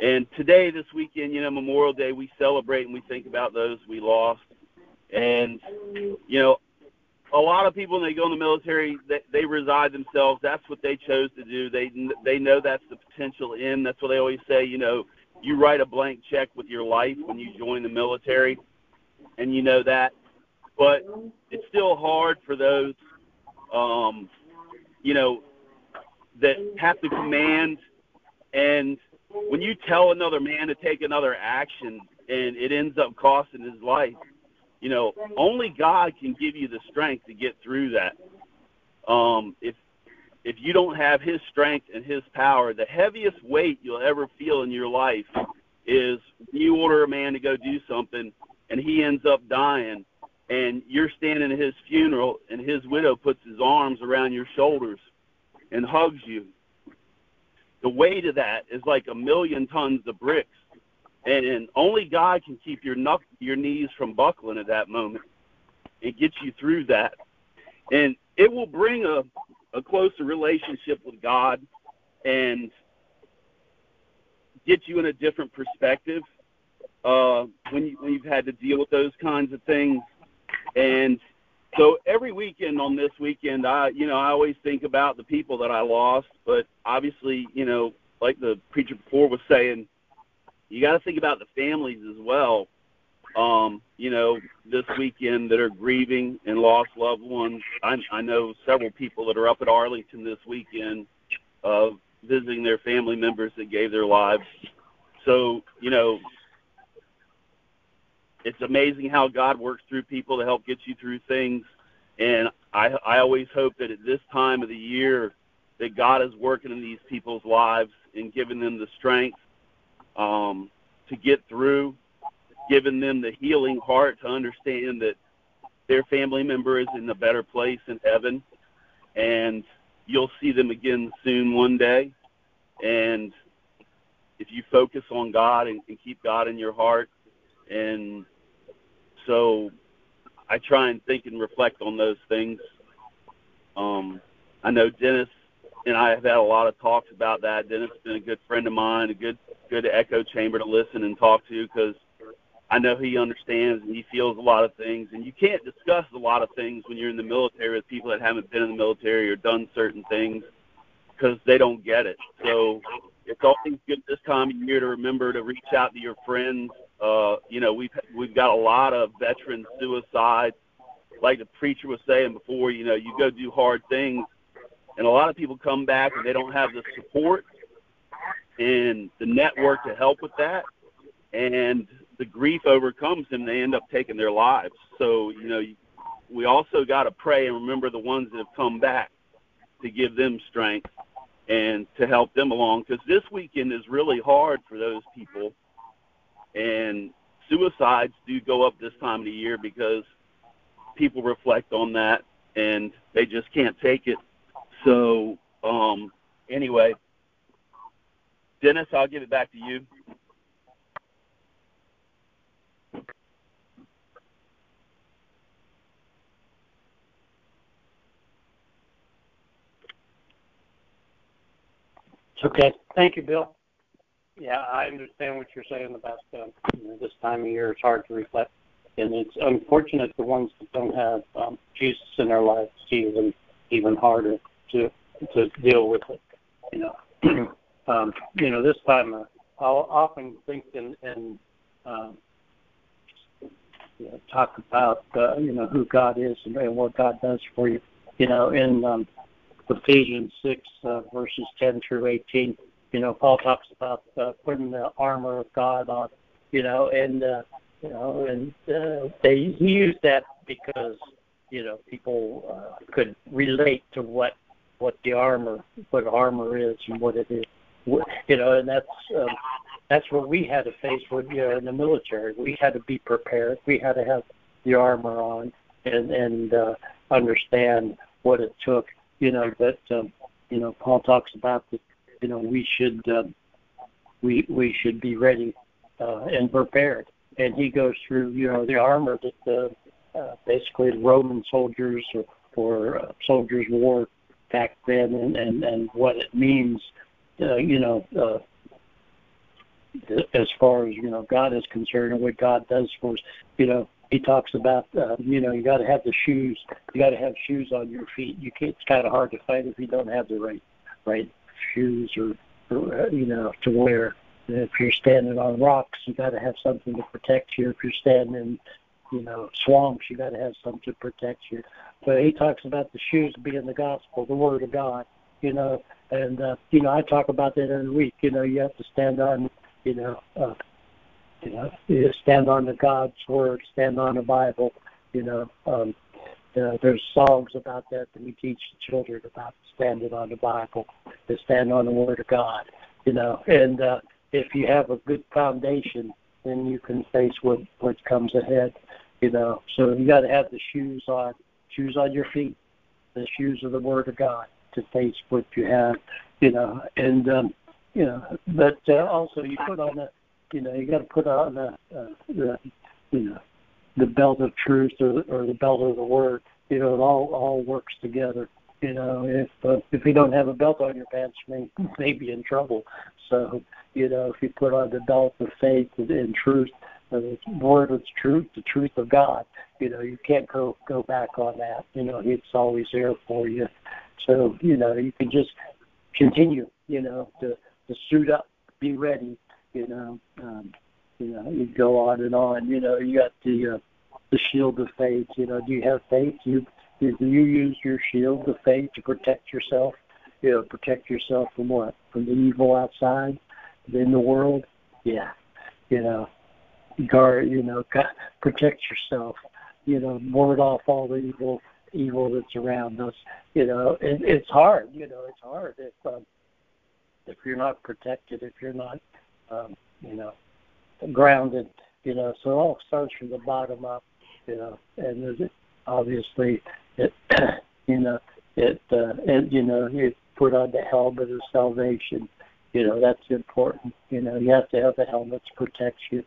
And today, this weekend, you know, Memorial Day, we celebrate and we think about those we lost. And, you know, a lot of people, when they go in the military, they, they reside themselves. That's what they chose to do. They, they know that's the potential end. That's what they always say, you know, you write a blank check with your life when you join the military, and you know that. But it's still hard for those, um, you know, that have to command. And when you tell another man to take another action and it ends up costing his life, you know, only God can give you the strength to get through that. Um, if if you don't have his strength and his power, the heaviest weight you'll ever feel in your life is you order a man to go do something and he ends up dying. And you're standing at his funeral, and his widow puts his arms around your shoulders and hugs you. The weight of that is like a million tons of bricks, and, and only God can keep your knuck, your knees from buckling at that moment and get you through that. And it will bring a, a closer relationship with God and get you in a different perspective uh, when, you, when you've had to deal with those kinds of things. And so every weekend on this weekend, I, you know, I always think about the people that I lost, but obviously, you know, like the preacher before was saying, you got to think about the families as well, um, you know, this weekend that are grieving and lost loved ones. I, I know several people that are up at Arlington this weekend uh, visiting their family members that gave their lives. So, you know, it's amazing how God works through people to help get you through things. And I, I always hope that at this time of the year that God is working in these people's lives and giving them the strength um, to get through, giving them the healing heart to understand that their family member is in a better place in heaven. And you'll see them again soon one day. And if you focus on God and, and keep God in your heart, and so I try and think and reflect on those things. Um, I know Dennis and I have had a lot of talks about that. Dennis has been a good friend of mine, a good good echo chamber to listen and talk to, because I know he understands and he feels a lot of things. And you can't discuss a lot of things when you're in the military with people that haven't been in the military or done certain things, because they don't get it. So it's always good this time of year to remember to reach out to your friends. Uh, you know, we've we've got a lot of veteran suicides. Like the preacher was saying before, you know, you go do hard things, and a lot of people come back and they don't have the support and the network to help with that, and the grief overcomes them. They end up taking their lives. So, you know, we also got to pray and remember the ones that have come back to give them strength and to help them along, because this weekend is really hard for those people, and suicides do go up this time of the year because people reflect on that and they just can't take it. So um, anyway, Dennis, I'll give it back to you. Okay. Thank you, Bill. Yeah, I understand what you're saying about um, you know, this time of year. It's hard to reflect, and it's unfortunate the ones that don't have um, Jesus in their lives. It's even even harder to to deal with it. You know, um, you know, this time uh, I'll often think and and um, you know, talk about uh, you know who God is and, and what God does for you. You know, in um, Ephesians six, uh, verses ten through eighteen, you know, Paul talks about uh, putting the armor of God on, you know, and, uh, you know, and uh, they used that because, you know, people uh, could relate to what, what the armor, what armor is and what it is, you know, and that's, um, that's what we had to face with, you know, in the military. We had to be prepared. We had to have the armor on and, and uh, understand what it took. You know, that, um, you know, Paul talks about that, you know, we should uh, we we should be ready uh, and prepared. And he goes through, you know, the armor that the, uh, basically the Roman soldiers or, or uh, soldiers wore back then and, and, and what it means, uh, you know, uh, as far as, you know, God is concerned and what God does for us. You know, he talks about, uh, you know, you got to have the shoes. You got to have shoes on your feet. You can't, it's kind of hard to fight if you don't have the right, right shoes or, or you know, to wear. And if you're standing on rocks, you got to have something to protect you. If you're standing in, you know, swamps, you got to have something to protect you. But he talks about the shoes being the gospel, the word of God, you know. And, uh, you know, I talk about that every week. You know, you have to stand on, you know, uh, You know, you stand on the God's word, stand on the Bible. You know, um, you know, there's songs about that that we teach the children about standing on the Bible, to stand on the word of God. You know, and uh, if you have a good foundation, then you can face what what comes ahead. You know, so you got to have the shoes on, shoes on your feet, the shoes of the word of God to face what you have. You know, and um, you know, but uh, also you put on the You know, you got to put on the, uh, the, you know, the belt of truth or, or the belt of the word. You know, it all all works together. You know, if uh, if you don't have a belt on your pants, you may, may be in trouble. So, you know, if you put on the belt of faith and, and truth, uh, the word of truth, the truth of God, you know, you can't go go back on that. You know, it's always there for you. So, you know, you can just continue. You know, to to suit up, be ready. You know, um, you know, you go on and on. You know, you got the uh, the shield of faith. You know, do you have faith? You do you use your shield of faith to protect yourself? You know, protect yourself from what? From the evil outside, in the world. Yeah, you know, guard. You know, protect yourself. You know, ward off all the evil, evil that's around us. You know, it, it's hard. You know, it's hard if um, if you're not protected. If you're not Um, you know, grounded, you know, so it all starts from the bottom up, you know, and there's, obviously, it, you know, it, uh, it, you know, you put on the helmet of salvation, you know, that's important, you know, you have to have the helmet to protect you,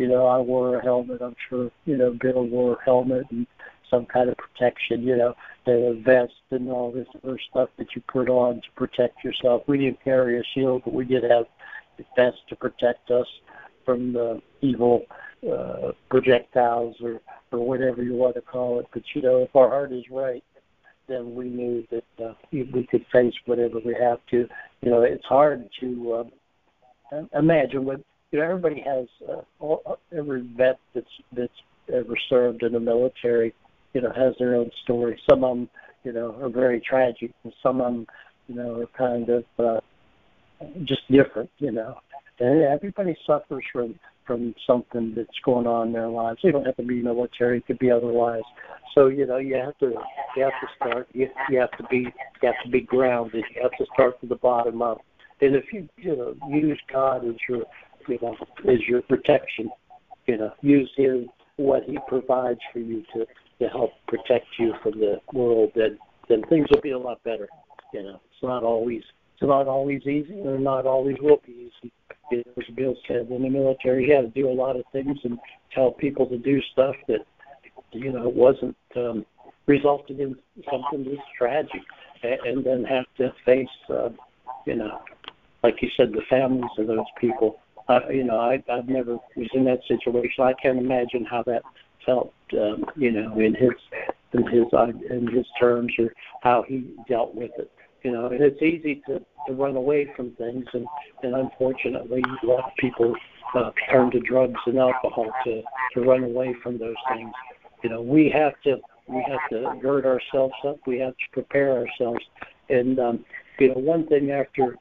you know, I wore a helmet, I'm sure, you know, Bill wore a helmet and some kind of protection, you know, the vest and all this other stuff that you put on to protect yourself. We didn't carry a shield, but we did have best to protect us from the evil uh, projectiles or, or whatever you want to call it. But, you know, if our heart is right, then we knew that uh, we could face whatever we have to. You know, it's hard to, um, imagine with, you know, everybody has, uh, all, every vet that's that's ever served in the military, you know, has their own story. Some of them, you know, are very tragic, and some of them, you know, are kind of uh, just different, you know. And everybody suffers from, from something that's going on in their lives. They don't have to be military; it could be otherwise. So, you know, you have to you have to start. You, you have to be you have to be grounded. You have to start from the bottom up. And if you you know use God as your you know as your protection, you know, use Him, what He provides for you to, to help protect you from the world, then then things will be a lot better. You know, it's not always it's not always easy, or not always will be easy. You know, as Bill said, in the military, you had to do a lot of things and tell people to do stuff that you know wasn't um, resulted in something that's tragic, and, and then have to face uh, you know. Like you said, the families of those people. Uh, you know, I, I've never was in that situation. I can't imagine how that felt. Um, you know, in his in his in his terms, or how he dealt with it. You know, and it's easy to, to run away from things, and, and unfortunately, a lot of people uh, turn to drugs and alcohol to, to run away from those things. You know, we have to we have to gird ourselves up. We have to prepare ourselves. And um, you know, one thing after.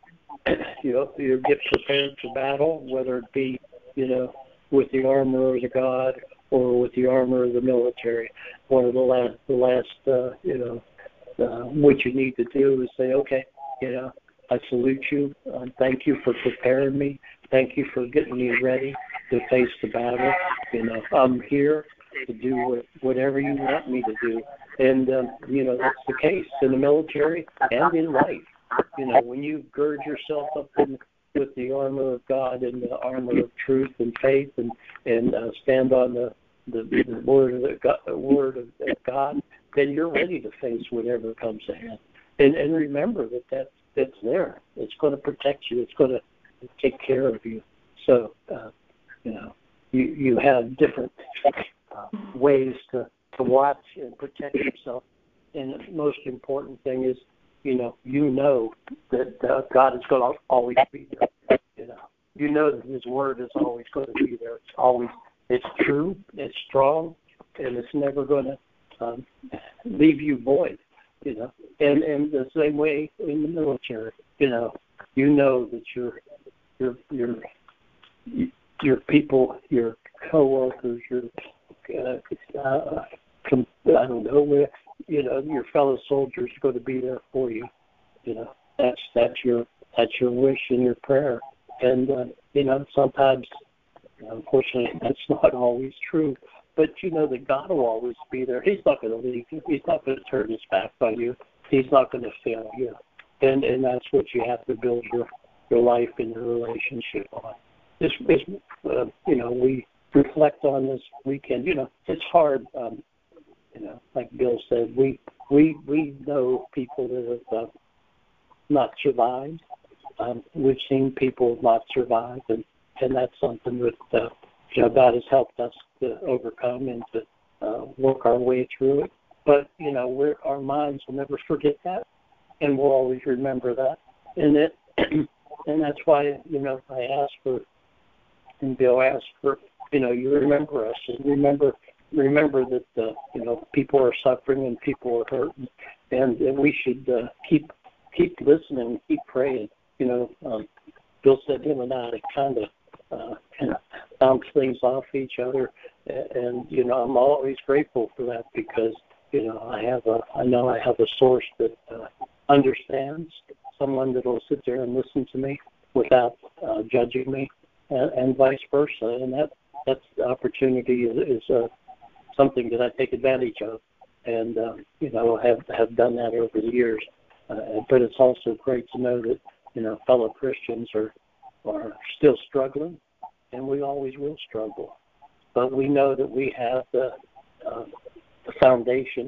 You know, you get prepared for battle, whether it be, you know, with the armor of the God or with the armor of the military. One of the last, the last, uh, you know, uh, what you need to do is say, okay, you know, I salute you. Uh, thank you for preparing me. Thank you for getting me ready to face the battle. You know, I'm here to do what, whatever you want me to do. And, um, you know, that's the case in the military and in life. You know, when you gird yourself up in, with the armor of God and the armor of truth and faith, and and uh, stand on the, the, the word of the God, the word of God, then you're ready to face whatever comes ahead. And and remember that that that's there. It's going to protect you. It's going to take care of you. So, uh, you know, you you have different uh, ways to, to watch and protect yourself. And the most important thing is. You know, you know that uh, God is going to always be there. You know, you know that His Word is always going to be there. It's always, it's true, it's strong, and it's never going to um, leave you void. You know, and and the same way in the military. You know, you know that your your your your people, your coworkers, your uh, uh, I don't know where. You know, your fellow soldiers are going to be there for you. You know, that's that's your that's your wish and your prayer. And uh, you know, sometimes, unfortunately, that's not always true. But you know that God will always be there. He's not going to leave you. He's not going to turn His back on you. He's not going to fail you. And and that's what you have to build your, your life and your relationship on. This, this uh, you know, we reflect on this weekend. You know, it's hard. Um, You know, like Bill said, we we we know people that have uh, not survived. Um, we've seen people not survive, and, and that's something that uh, you know, God has helped us to overcome and to uh, work our way through it. But you know, we're, our minds will never forget that, and we'll always remember that. And it, and that's why you know I asked for, and Bill asked for, you know, you remember us and remember. Remember that uh, you know people are suffering and people are hurting, and, and we should uh, keep keep listening, keep praying. You know, um, Bill said him and I kind of uh, kind of bounce things off each other, and, and you know I'm always grateful for that because you know I have a I know I have a source that uh, understands, someone that will sit there and listen to me without uh, judging me, and, and vice versa, and that that's the opportunity is. is uh, something that I take advantage of, and um, you know have have done that over the years. Uh, but it's also great to know that you know fellow Christians are are still struggling, and we always will struggle. But we know that we have the uh, the foundation,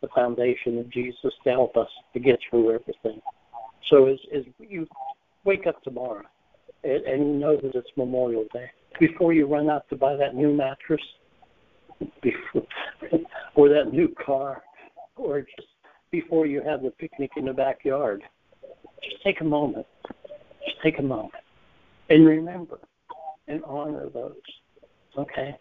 the foundation of Jesus to help us to get through everything. So as as you wake up tomorrow, and, and you know that it's Memorial Day, before you run out to buy that new mattress. Before, or that new car, or just before you have the picnic in the backyard, just take a moment. Just take a moment and remember and honor those, okay?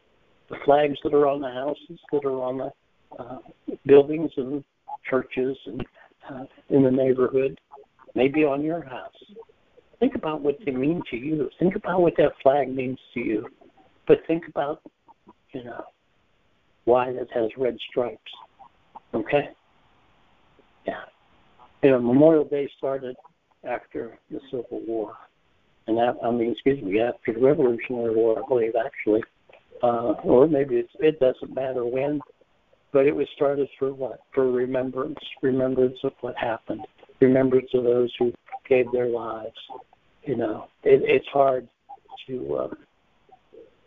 The flags that are on the houses, that are on the uh, buildings and churches and uh, in the neighborhood, maybe on your house. Think about what they mean to you. Think about what that flag means to you. But think about, you know, why it has red stripes, okay? Yeah. You know, Memorial Day started after the Civil War. And that, I mean, excuse me, after the Revolutionary War, I believe, actually. Uh, or maybe it's, it doesn't matter when, but it was started for what? For remembrance, remembrance of what happened, remembrance of those who gave their lives. You know, it, it's hard to, um,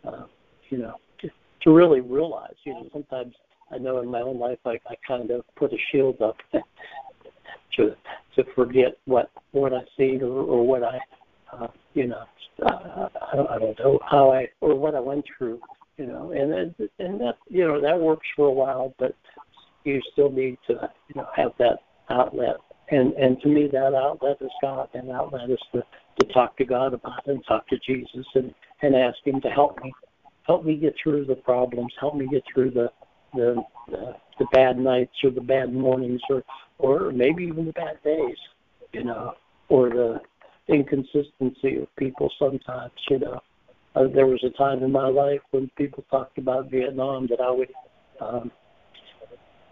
uh, you know, to, to really realize. You know, sometimes I know in my own life I, I kind of put a shield up to to forget what what I see or, or what I, uh, you know, uh, I, don't, I don't know how I or what I went through. You know, and and that, you know, that works for a while, but you still need to, you know, have that outlet. And and to me, that outlet is God. And outlet is to, to talk to God about it and talk to Jesus and, and ask him to help me, help me get through the problems, help me get through the the the, the bad nights or the bad mornings or, or maybe even the bad days, you know, or the inconsistency of people sometimes, you know. Uh, there was a time in my life when people talked about Vietnam that I would um,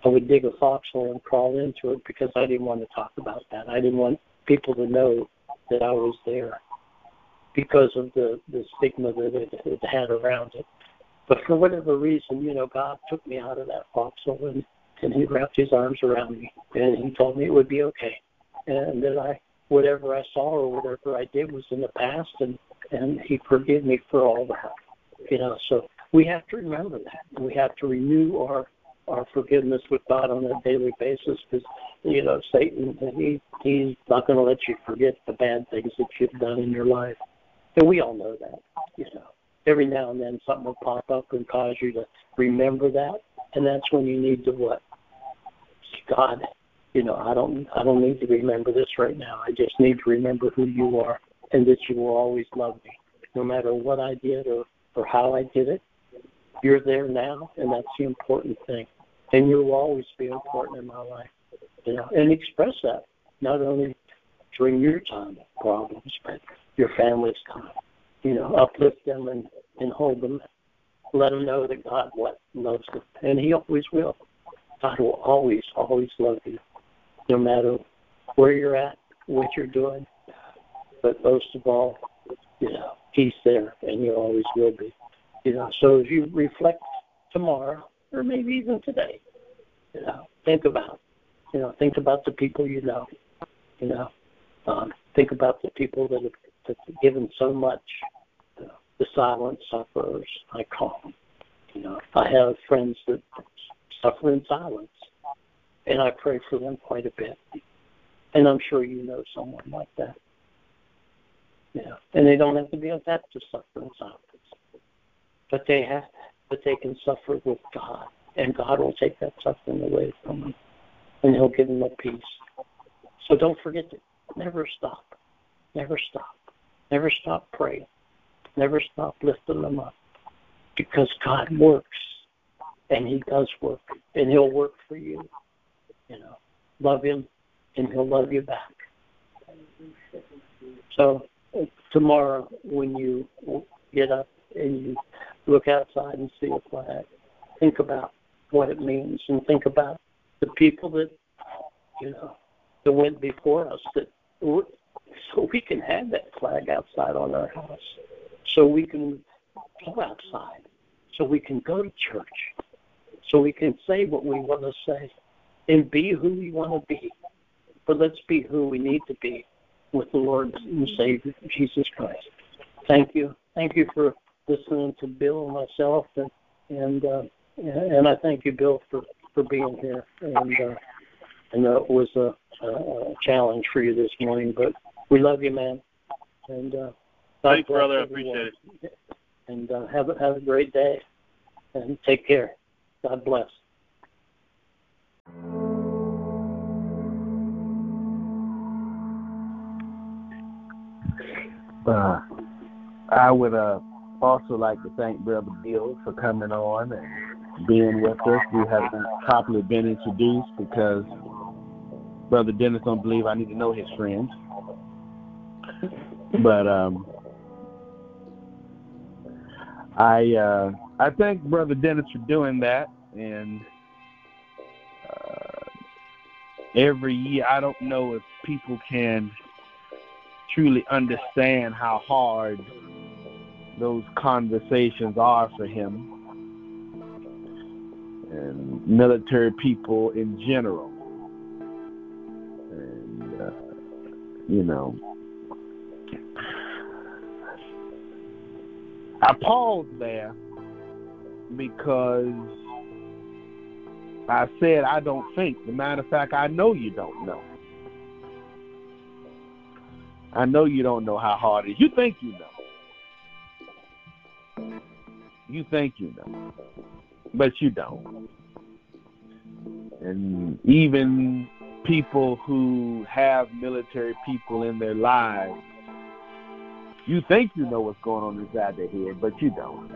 I would dig a foxhole and crawl into it because I didn't want to talk about that. I didn't want people to know that I was there because of the, the stigma that it, it had around it. But for whatever reason, you know, God took me out of that foxhole and, and he wrapped his arms around me and he told me it would be okay. And that I whatever I saw or whatever I did was in the past, and and he forgave me for all that. You know, so we have to remember that. We have to renew our, our forgiveness with God on a daily basis because, you know, Satan, he, he's not going to let you forget the bad things that you've done in your life. And we all know that, you know. Every now and then something will pop up and cause you to remember that, and that's when you need to what? God, you know, I don't, I don't need to remember this right now. I just need to remember who you are, and that you will always love me, no matter what I did or, or how I did it. You're there now, and that's the important thing. And you will always be important in my life. You know, and express that, not only during your time of problems, but your family's time. You know, uplift them and, and hold them. Let them know that God what loves them, and he always will. God will always, always love you, no matter where you're at, what you're doing. But most of all, you know, he's there, and you always will be. You know, so as you reflect tomorrow, or maybe even today, you know, think about, you know, think about the people you know, you know, um, think about the people that have, that have given so much. You know, the silent sufferers, I call them. You know, I have friends that suffer in silence, and I pray for them quite a bit. And I'm sure you know someone like that. Yeah, and they don't have to be a that to suffer in silence, but they have, but they can suffer with God, and God will take that suffering away from them, and he'll give them a peace. So don't forget to never stop, never stop, never stop praying, never stop lifting them up, because God works, and he does work, and he'll work for you. You know, love him, and he'll love you back. So tomorrow, when you get up and you look outside and see a flag, think about what it means and think about the people that, you know, that went before us, that so we can have that flag outside on our house, so we can go outside, so we can go to church, so we can say what we want to say and be who we want to be. But let's be who we need to be with the Lord and Savior, Jesus Christ. Thank you. Thank you for listening to Bill and myself, and and, uh, and I thank you, Bill, for, for being here. And, uh, and uh, it was a, a challenge for you this morning, but we love you, man. And uh, thanks, brother. I appreciate it. And uh, have, a, have a great day, and take care. God bless. Uh, I would uh, also like to thank Brother Bill for coming on and being with us. We have not properly been introduced because Brother Dennis don't believe I need to know his friends. But um, I uh, I thank Brother Dennis for doing that. And uh, every year, I don't know if people can truly understand how hard those conversations are for him and military people in general. And, uh, you know, I paused there because I said I don't think. As a matter of fact, I know you don't know. I know you don't know how hard it is. You think you know. You think you know. But you don't. And even people who have military people in their lives, you think you know what's going on inside their head, but you don't.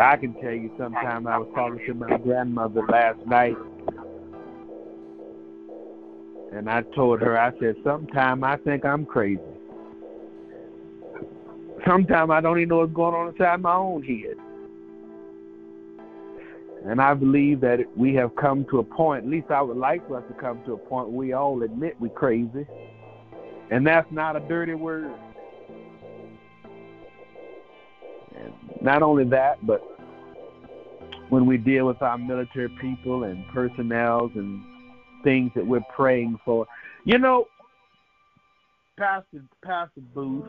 I can tell you sometime I was talking to my grandmother last night, and I told her, I said, sometime I think I'm crazy. Sometime I don't even know what's going on inside my own head. And I believe that we have come to a point, at least I would like for us to come to a point where we all admit we're crazy. And that's not a dirty word. And not only that, but when we deal with our military people and personnel and things that we're praying for. You know, Pastor, Pastor Booth,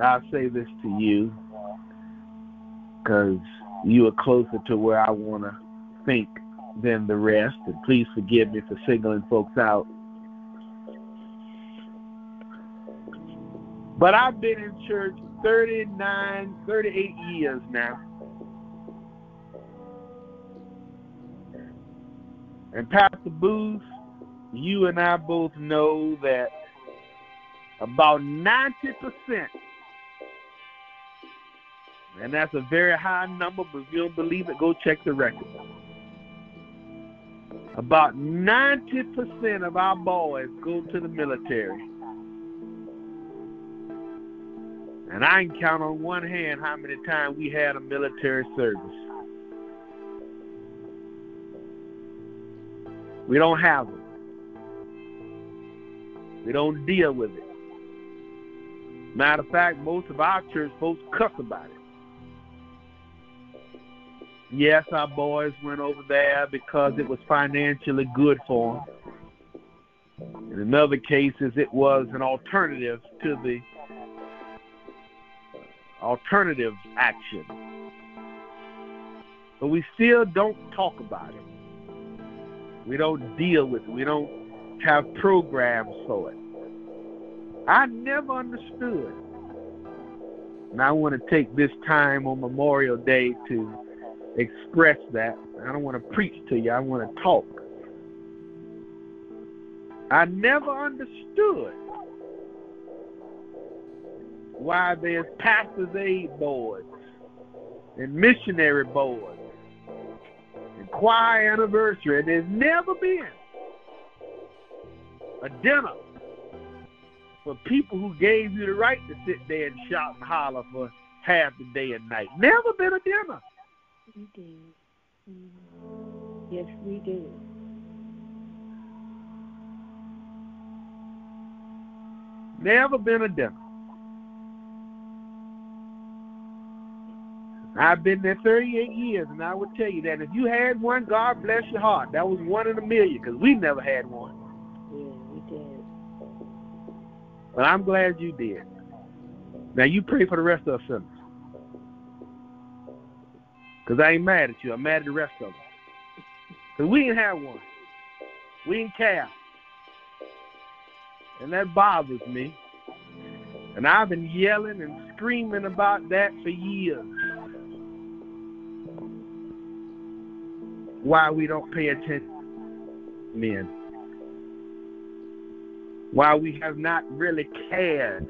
I'll say this to you because you are closer to where I want to think than the rest, and please forgive me for singling folks out. But I've been in church thirty-nine, thirty-eight years now. And Pastor Booth, you and I both know that about ninety percent, and that's a very high number, but if you don't believe it, go check the record. About ninety percent of our boys go to the military. And I can count on one hand how many times we had a military service. We don't have them. We don't deal with it. Matter of fact, most of our church folks cuss about it. Yes, our boys went over there because it was financially good for them. And in other cases, it was an alternative to the alternative action. But we still don't talk about it. We don't deal with it. We don't have programs for it. I never understood. And I want to take this time on Memorial Day to express that. I don't want to preach to you. I want to talk. I never understood why there's pastors' aid boards and missionary boards and choir anniversary, and there's never been a dinner for people who gave you the right to sit there and shout and holler for half the day and night. Never been a dinner. We do. Mm-hmm. Yes, we do. Never been a dinner. I've been there thirty-eight years, and I would tell you that if you had one, God bless your heart. That was one in a million, because we never had one. Yeah, we did. But I'm glad you did. Now, you pray for the rest of us sinners, because I ain't mad at you. I'm mad at the rest of us, because we didn't have one. We didn't care. And that bothers me. And I've been yelling and screaming about that for years. Why we don't pay attention, men. while we have not really cared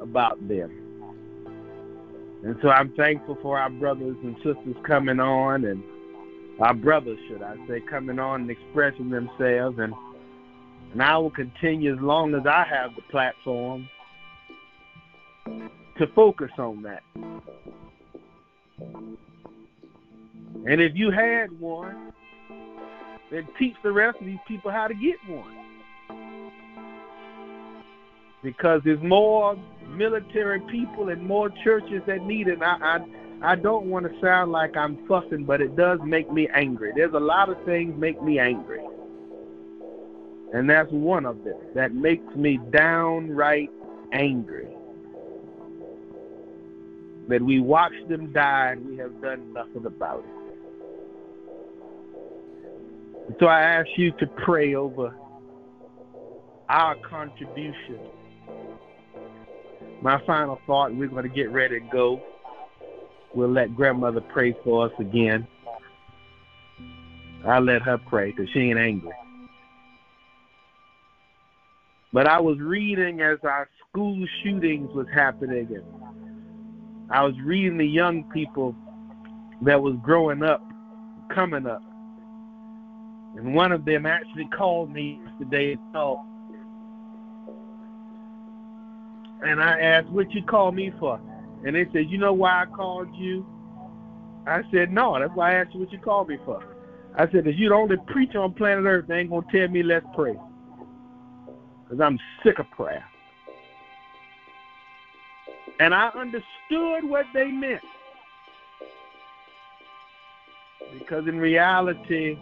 about them. And so I'm thankful for our brothers and sisters coming on, and our brothers, should I say, coming on and expressing themselves. And, and I will continue as long as I have the platform to focus on that. And if you had one, then teach the rest of these people how to get one. Because there's more military people and more churches that need it. And I, I, I don't want to sound like I'm fussing, but it does make me angry. There's a lot of things make me angry. And that's one of them that makes me downright angry. That we watch them die and we have done nothing about it. So I ask you to pray over our contribution. My final thought, and we're going to get ready to go. We'll let grandmother pray for us again. I'll let her pray because she ain't angry. But I was reading as our school shootings was happening, and I was reading the young people that was growing up, coming up. And one of them actually called me yesterday and talked. And I asked, what you call me for? And they said, you know why I called you? I said, no, that's why I asked you what you called me for. I said, if you the only preacher on planet Earth, they ain't going to tell me let's pray. Because I'm sick of prayer. And I understood what they meant. Because in reality,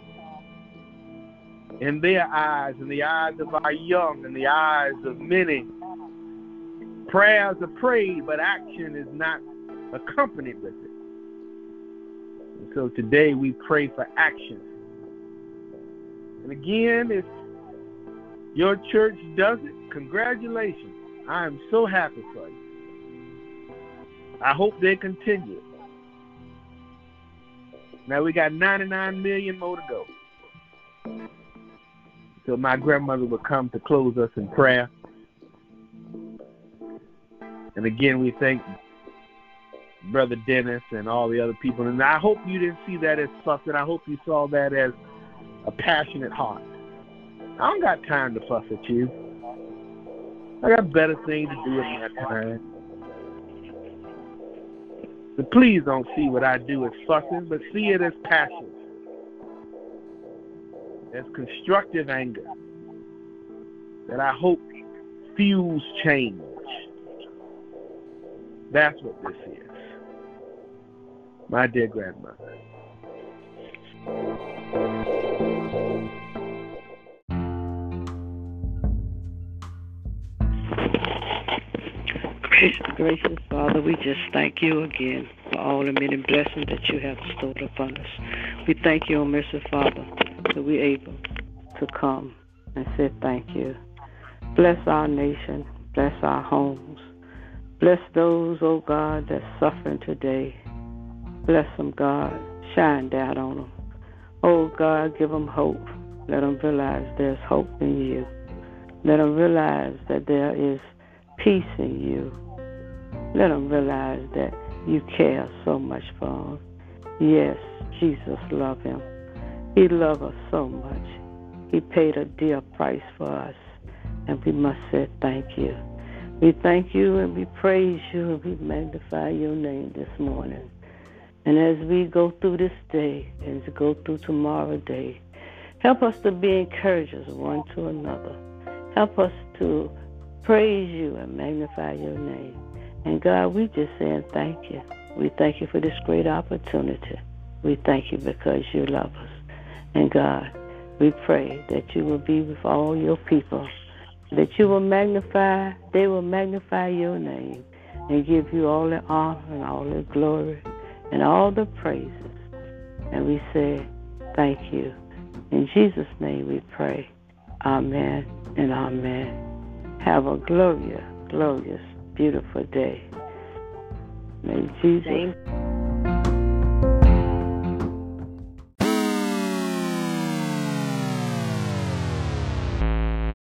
in their eyes, in the eyes of our young, in the eyes of many, prayers are prayed, but action is not accompanied with it. And so today we pray for action. And again, if your church does it, congratulations. I am so happy for you. I hope they continue. Now we got ninety-nine million more to go. So my grandmother will come to close us in prayer. And again, we thank Brother Dennis and all the other people. And I hope you didn't see that as fussing. I hope you saw that as a passionate heart. I don't got time to fuss at you. I got better things to do with my time. So please don't see what I do as fussing, but see it as passion, as constructive anger that I hope fuels change. That's what this is, my dear grandmother. Gracious Father, we just thank you again for all the many blessings that you have bestowed upon us. We thank you, O merciful Father, that we're able to come and say thank you. Bless our nation. Bless our homes. Bless those, oh God, that's suffering today. Bless them, God. Shine down on them. Oh God, give them hope. Let them realize there's hope in you. Let them realize that there is peace in you. Let them realize that you care so much for them. Yes, Jesus loved him. He loved us so much. He paid a dear price for us, and we must say thank you. We thank you and we praise you and we magnify your name this morning. And as we go through this day and go through tomorrow day, help us to be encouragers one to another. Help us to praise you and magnify your name. And God, we just saying thank you. We thank you for this great opportunity. We thank you because you love us. And God, we pray that you will be with all your people, that you will magnify, they will magnify your name and give you all the honor and all the glory and all the praises. And we say thank you. In Jesus' name we pray. Amen and amen. Have a glorious, glorious, beautiful day. May Jesus...